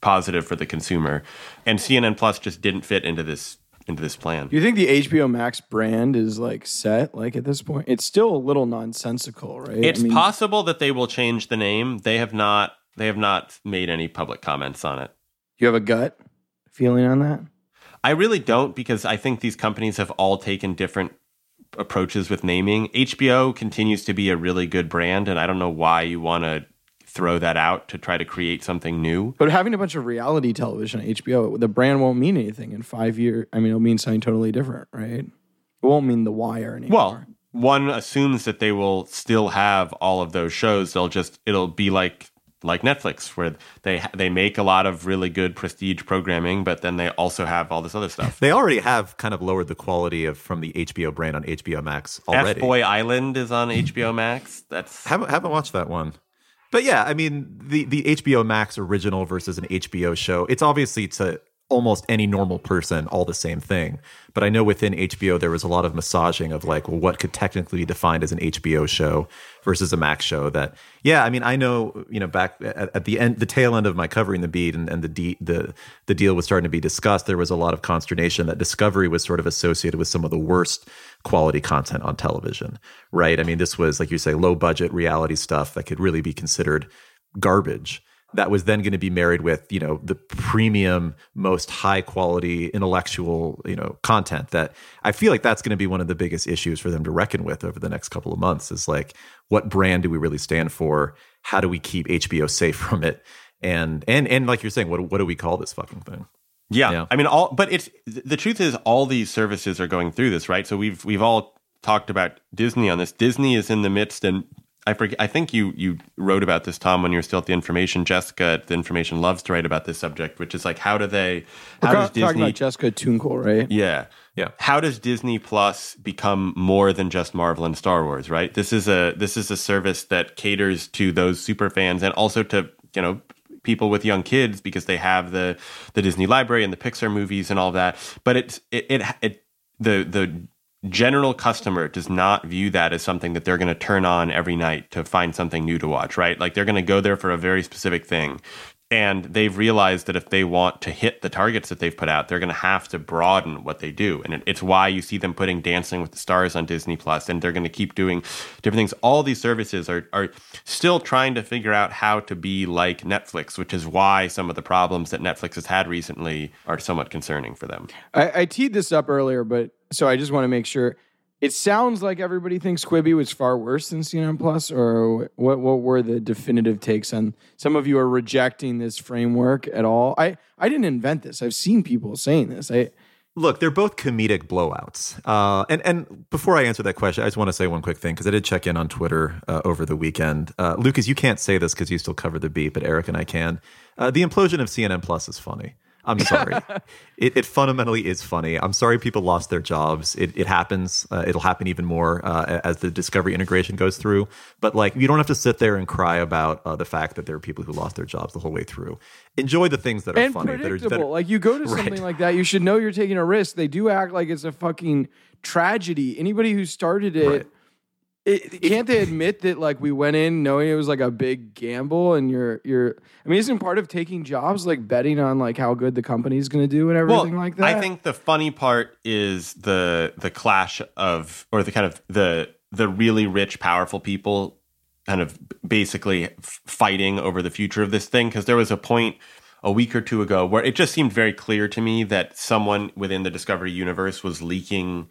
positive for the consumer. And C N N Plus just didn't fit into this into this plan. Do you think the H B O Max brand is like set, like at this point? It's still a little nonsensical, right? It's I mean, possible that they will change the name. They have not they have not made any public comments on it. You have a gut feeling on that? I really don't, because I think these companies have all taken different approaches with naming. H B O continues to be a really good brand, and I don't know why you want to throw that out to try to create something new. But having a bunch of reality television on H B O, the brand won't mean anything in five years. I mean, it'll mean something totally different, right? It won't mean The Wire anymore. Well, one assumes that they will still have all of those shows. They'll just, it'll be like like Netflix, where they they make a lot of really good prestige programming, but then they also have all this other stuff. They already have kind of lowered the quality of from the H B O brand on H B O Max already. F-Boy Island is on H B O Max. That's haven't, haven't watched that one. But yeah, I mean, the, the H B O Max original versus an H B O show, it's obviously to almost any normal person all the same thing. But I know within H B O, there was a lot of massaging of like, well, what could technically be defined as an H B O show versus a Max show that, yeah, I mean, I know, you know, back at, at the end, the tail end of my covering the beat and, and the, de- the the deal was starting to be discussed, there was a lot of consternation that Discovery was sort of associated with some of the worst quality content on television, right? I mean, this was, like you say, low budget reality stuff that could really be considered garbage. That was then going to be married with, you know, the premium, most high quality intellectual, you know, content that I feel like that's going to be one of the biggest issues for them to reckon with over the next couple of months is like, what brand do we really stand for? How do we keep H B O safe from it? And, and, and like you're saying, what, what do we call this fucking thing? Yeah. yeah. I mean, all, but it's, the truth is all these services are going through this, right? So we've, we've all talked about Disney on this. Disney is in the midst and, I forget. I think you you wrote about this, Tom, when you were still at the Information. Jessica at the Information loves to write about this subject, which is like, how do they? How we're does Disney? Talking about Jessica Tunkel, right? Yeah, yeah. How does Disney Plus become more than just Marvel and Star Wars? Right. This is a this is a service that caters to those super fans and also to, you know, people with young kids because they have the the Disney library and the Pixar movies and all that. But it's it it, it the the. general customer does not view that as something that they're going to turn on every night to find something new to watch, right? Like they're going to go there for a very specific thing. And they've realized that if they want to hit the targets that they've put out, they're going to have to broaden what they do. And it's why you see them putting Dancing with the Stars on Disney Plus, and they're going to keep doing different things. All these services are are still trying to figure out how to be like Netflix, which is why some of the problems that Netflix has had recently are somewhat concerning for them. I, I teed this up earlier, but so I just want to make sure. It sounds like everybody thinks Quibi was far worse than C N N Plus, or what What were the definitive takes on? Some of you are rejecting this framework at all. I, I didn't invent this. I've seen people saying this. I Look, they're both comedic blowouts. Uh, and, and before I answer that question, I just want to say one quick thing, because I did check in on Twitter uh, over the weekend. Uh, Lucas, you can't say this because you still cover the beat, but Eric and I can. Uh, the implosion of C N N Plus is funny. I'm sorry. it, it fundamentally is funny. I'm sorry people lost their jobs. It, it happens. Uh, it'll happen even more uh, as the Discovery integration goes through. But like, you don't have to sit there and cry about uh, the fact that there are people who lost their jobs the whole way through. Enjoy the things that are and funny. That are, that are, like you go to something right. like that, you should know you're taking a risk. They do act like it's a fucking tragedy. Anybody who started it, right. it, it can't they admit that like we went in knowing it was like a big gamble and you're you're I mean, isn't part of taking jobs like betting on like how good the company's going to do and everything well, like that? I think the funny part is the the clash of or the kind of the the really rich, powerful people kind of basically fighting over the future of this thing, because there was a point a week or two ago where it just seemed very clear to me that someone within the Discovery universe was leaking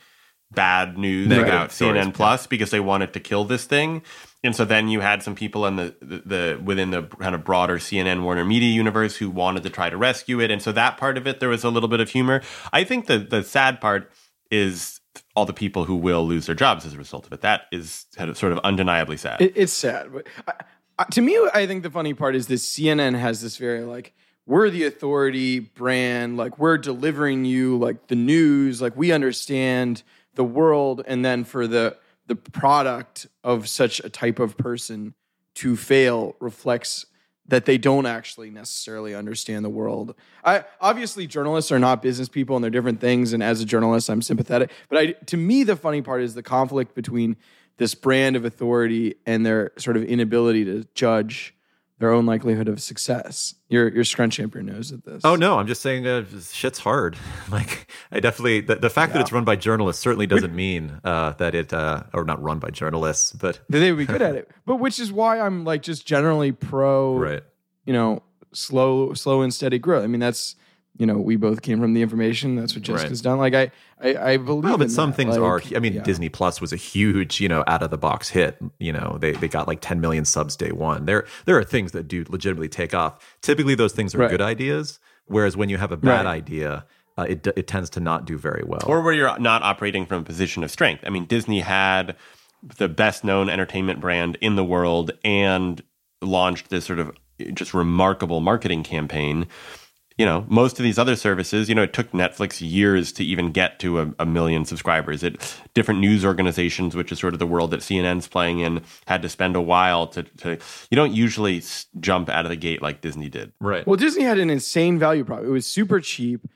bad news Negative about stories. C N N Plus because they wanted to kill this thing. And so then you had some people in the, the the within the kind of broader C N N WarnerMedia universe who wanted to try to rescue it. And so that part of it, there was a little bit of humor. I think the the sad part is all the people who will lose their jobs as a result of it. That is sort of undeniably sad. It, it's sad. But I, I, to me, I think the funny part is this: C N N has this very like, we're the authority brand, like we're delivering you like the news, like we understand the world, and then for the the product of such a type of person to fail reflects that they don't actually necessarily understand the world. I obviously journalists are not business people and they're different things, and as a journalist I'm sympathetic, but I, to me the funny part is the conflict between this brand of authority and their sort of inability to judge their own likelihood of success. You're you're scrunching up your nose at this. Oh no, I'm just saying uh, shit's hard. Like I definitely the, the fact yeah. that it's run by journalists certainly doesn't mean uh, that it uh, or not run by journalists, but they would be good at it. But which is why I'm like just generally pro, right. you know, slow slow and steady growth. I mean that's you know we both came from the Information. That's what Jessica's right. done. Like I I, I believe. Well, but in some that. things like, are. I mean yeah. Disney Plus was a huge you know out of the box hit. You know they they got like ten million subs day one. There there are things that do legitimately take off. Typically, those things are right. good ideas, whereas when you have a bad right. idea, uh, it it tends to not do very well. Or where you're not operating from a position of strength. I mean, Disney had the best known entertainment brand in the world and launched this sort of just remarkable marketing campaign. You know, most of these other services, you know, it took Netflix years to even get to a, a million subscribers. It different news organizations, which is sort of the world that C N N's playing in, had to spend a while to, to you don't usually jump out of the gate like Disney did. Right. Well, Disney had an insane value prop. It was super cheap.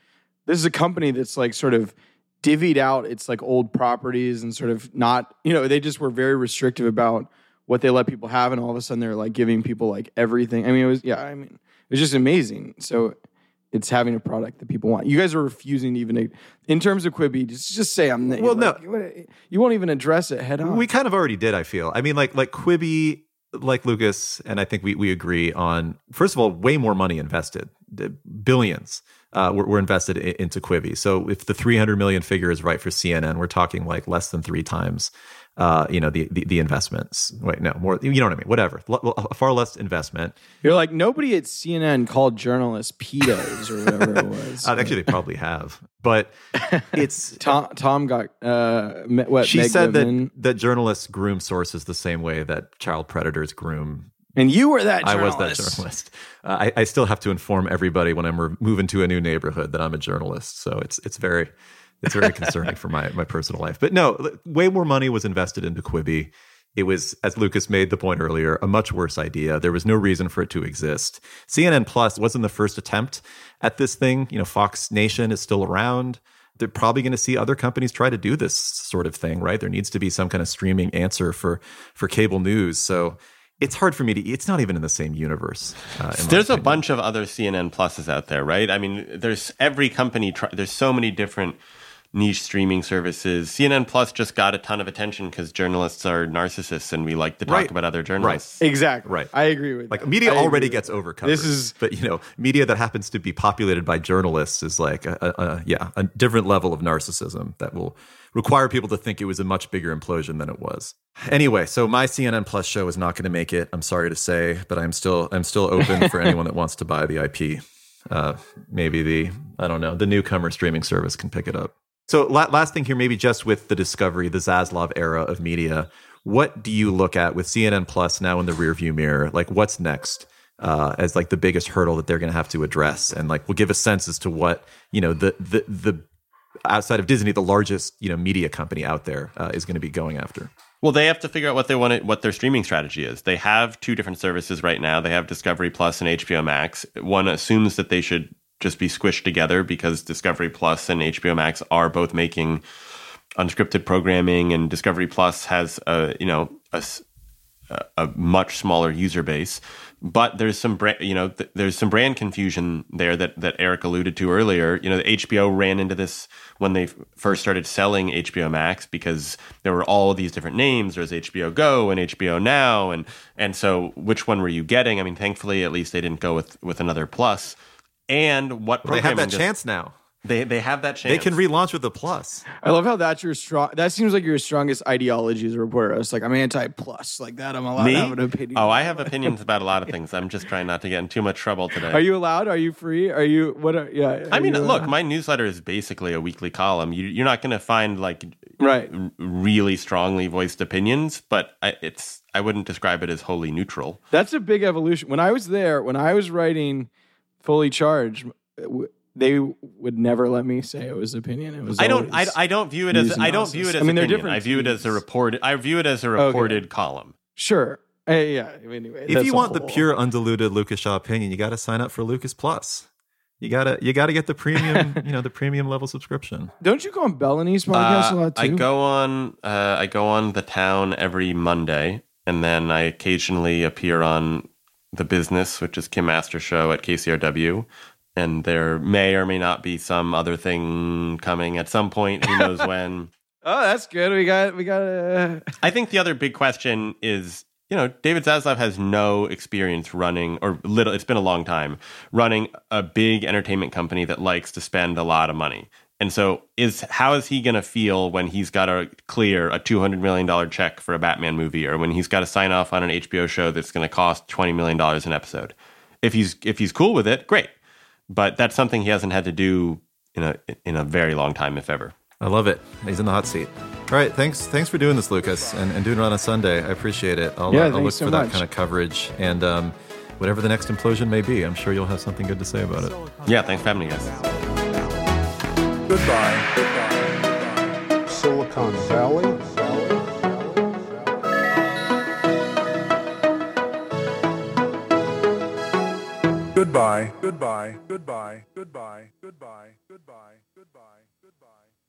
This is a company that's like sort of divvied out its like old properties and sort of not, you know, they just were very restrictive about what they let people have. And all of a sudden they're like giving people like everything. I mean, it was, yeah, I mean, it was just amazing. So it's having a product that people want. You guys are refusing to even, to, in terms of Quibi, just, just say I'm well, like, no. You won't even address it head on. We kind of already did, I feel. I mean, like like Quibi, like Lucas, and I think we we agree on, first of all, way more money invested, billions uh, were, were invested in, into Quibi. So if the three hundred million figure is right for C N N, we're talking like less than three times, uh, you know, the, the the investments. Wait, no, more. You know what I mean? Whatever. L- far less investment. You're like, nobody at C N N called journalists pedos or whatever it was. uh, actually, they probably have. But it's... Tom, Tom got... Uh, what, she Meg said that, that journalists groom sources the same way that child predators groom... And you were that journalist. I was that journalist. Uh, I, I still have to inform everybody when I'm re- moving to a new neighborhood that I'm a journalist. So it's it's very... It's very concerning for my, my personal life. But no, way more money was invested into Quibi. It was, as Lucas made the point earlier, a much worse idea. There was no reason for it to exist. C N N Plus wasn't the first attempt at this thing. You know, Fox Nation is still around. They're probably going to see other companies try to do this sort of thing, right? There needs to be some kind of streaming answer for, for cable news. So it's hard for me to... It's not even in the same universe. Uh, there's a bunch of other C N N Pluses out there, right? I mean, there's every company... Try, there's so many different... niche streaming services. C N N Plus just got a ton of attention because journalists are narcissists and we like to talk right. about other journalists. Right. Exactly. Right. I agree with like, that. Like media I already gets overcovered. This is, but you know, media that happens to be populated by journalists is like a, a, a yeah, a different level of narcissism that will require people to think it was a much bigger implosion than it was. Anyway, so my C N N Plus show is not going to make it. I'm sorry to say, but I'm still I'm still open for anyone that wants to buy the I P. Uh, maybe the I don't know, the Newcomer streaming service can pick it up. So last thing here, maybe just with the Discovery, the Zaslav era of media, what do you look at with C N N Plus now in the rearview mirror? Like, what's next uh, as like the biggest hurdle that they're going to have to address? And like, we'll give a sense as to what, you know, the the, the outside of Disney, the largest, you know, media company out there uh, is going to be going after. Well, they have to figure out what they want, to, what their streaming strategy is. They have two different services right now. They have Discovery Plus and H B O Max. One assumes that they should just be squished together because Discovery Plus and H B O Max are both making unscripted programming, and Discovery Plus has a you know a, a much smaller user base. But there's some brand, you know th- there's some brand confusion there that that Eric alluded to earlier. You know, the H B O ran into this when they f- first started selling H B O Max because there were all of these different names. There's H B O Go and H B O Now, and and so which one were you getting? I mean, thankfully at least they didn't go with with another Plus. And what well, they have that does, chance now. They they have that chance. They can relaunch with the Plus. I love how that's your strong. That seems like your strongest ideology as a reporter. It's like I'm anti-Plus, like that. I'm allowed Me? to have an opinion. Oh, I have opinions about a lot of things. I'm just trying not to get in too much trouble today. Are you allowed? Are you free? Are you what? Are, yeah. Are I mean, look, my newsletter is basically a weekly column. You, you're not going to find like right. really strongly voiced opinions, but I, it's I wouldn't describe it as wholly neutral. That's a big evolution. When I was there, when I was writing Fully Charged, they would never let me say it was opinion. It was I don't. I, I don't view it as. I don't view it as. I mean, they're different. I view it as a reported. I view it as a reported okay. column. Sure. Uh, yeah. Anyway, if you want whole... the pure, undiluted Lucas Shaw opinion, you got to sign up for Lucas Plus. You gotta. You gotta get the premium. you know, the premium level subscription. Don't you go on Bellamy's podcast uh, a lot too? I go on. Uh, I go on The Town every Monday, and then I occasionally appear on The Business, which is Kim Astor's show at K C R W, and there may or may not be some other thing coming at some point. Who knows when? Oh, that's good. We got we got. A... I think the other big question is, you know, David Zaslav has no experience running or little. It's been a long time running a big entertainment company that likes to spend a lot of money, and so is how is he going to feel when he's got to clear a two hundred million dollars check for a Batman movie, or when he's got to sign off on an H B O show that's going to cost twenty million dollars an episode? If he's if he's cool with it, great. But that's something he hasn't had to do in a in a very long time, if ever. I love it. He's in the hot seat. All right, thanks thanks for doing this, Lucas, and, and doing it on a Sunday. I appreciate it. I'll, yeah, uh, I'll look so for much. that kind of coverage. And um, whatever the next implosion may be, I'm sure you'll have something good to say about it. Yeah, thanks for having me, guys. Goodbye. Goodbye. Silicon Valley. Goodbye, goodbye, goodbye, goodbye, goodbye, goodbye, goodbye, goodbye.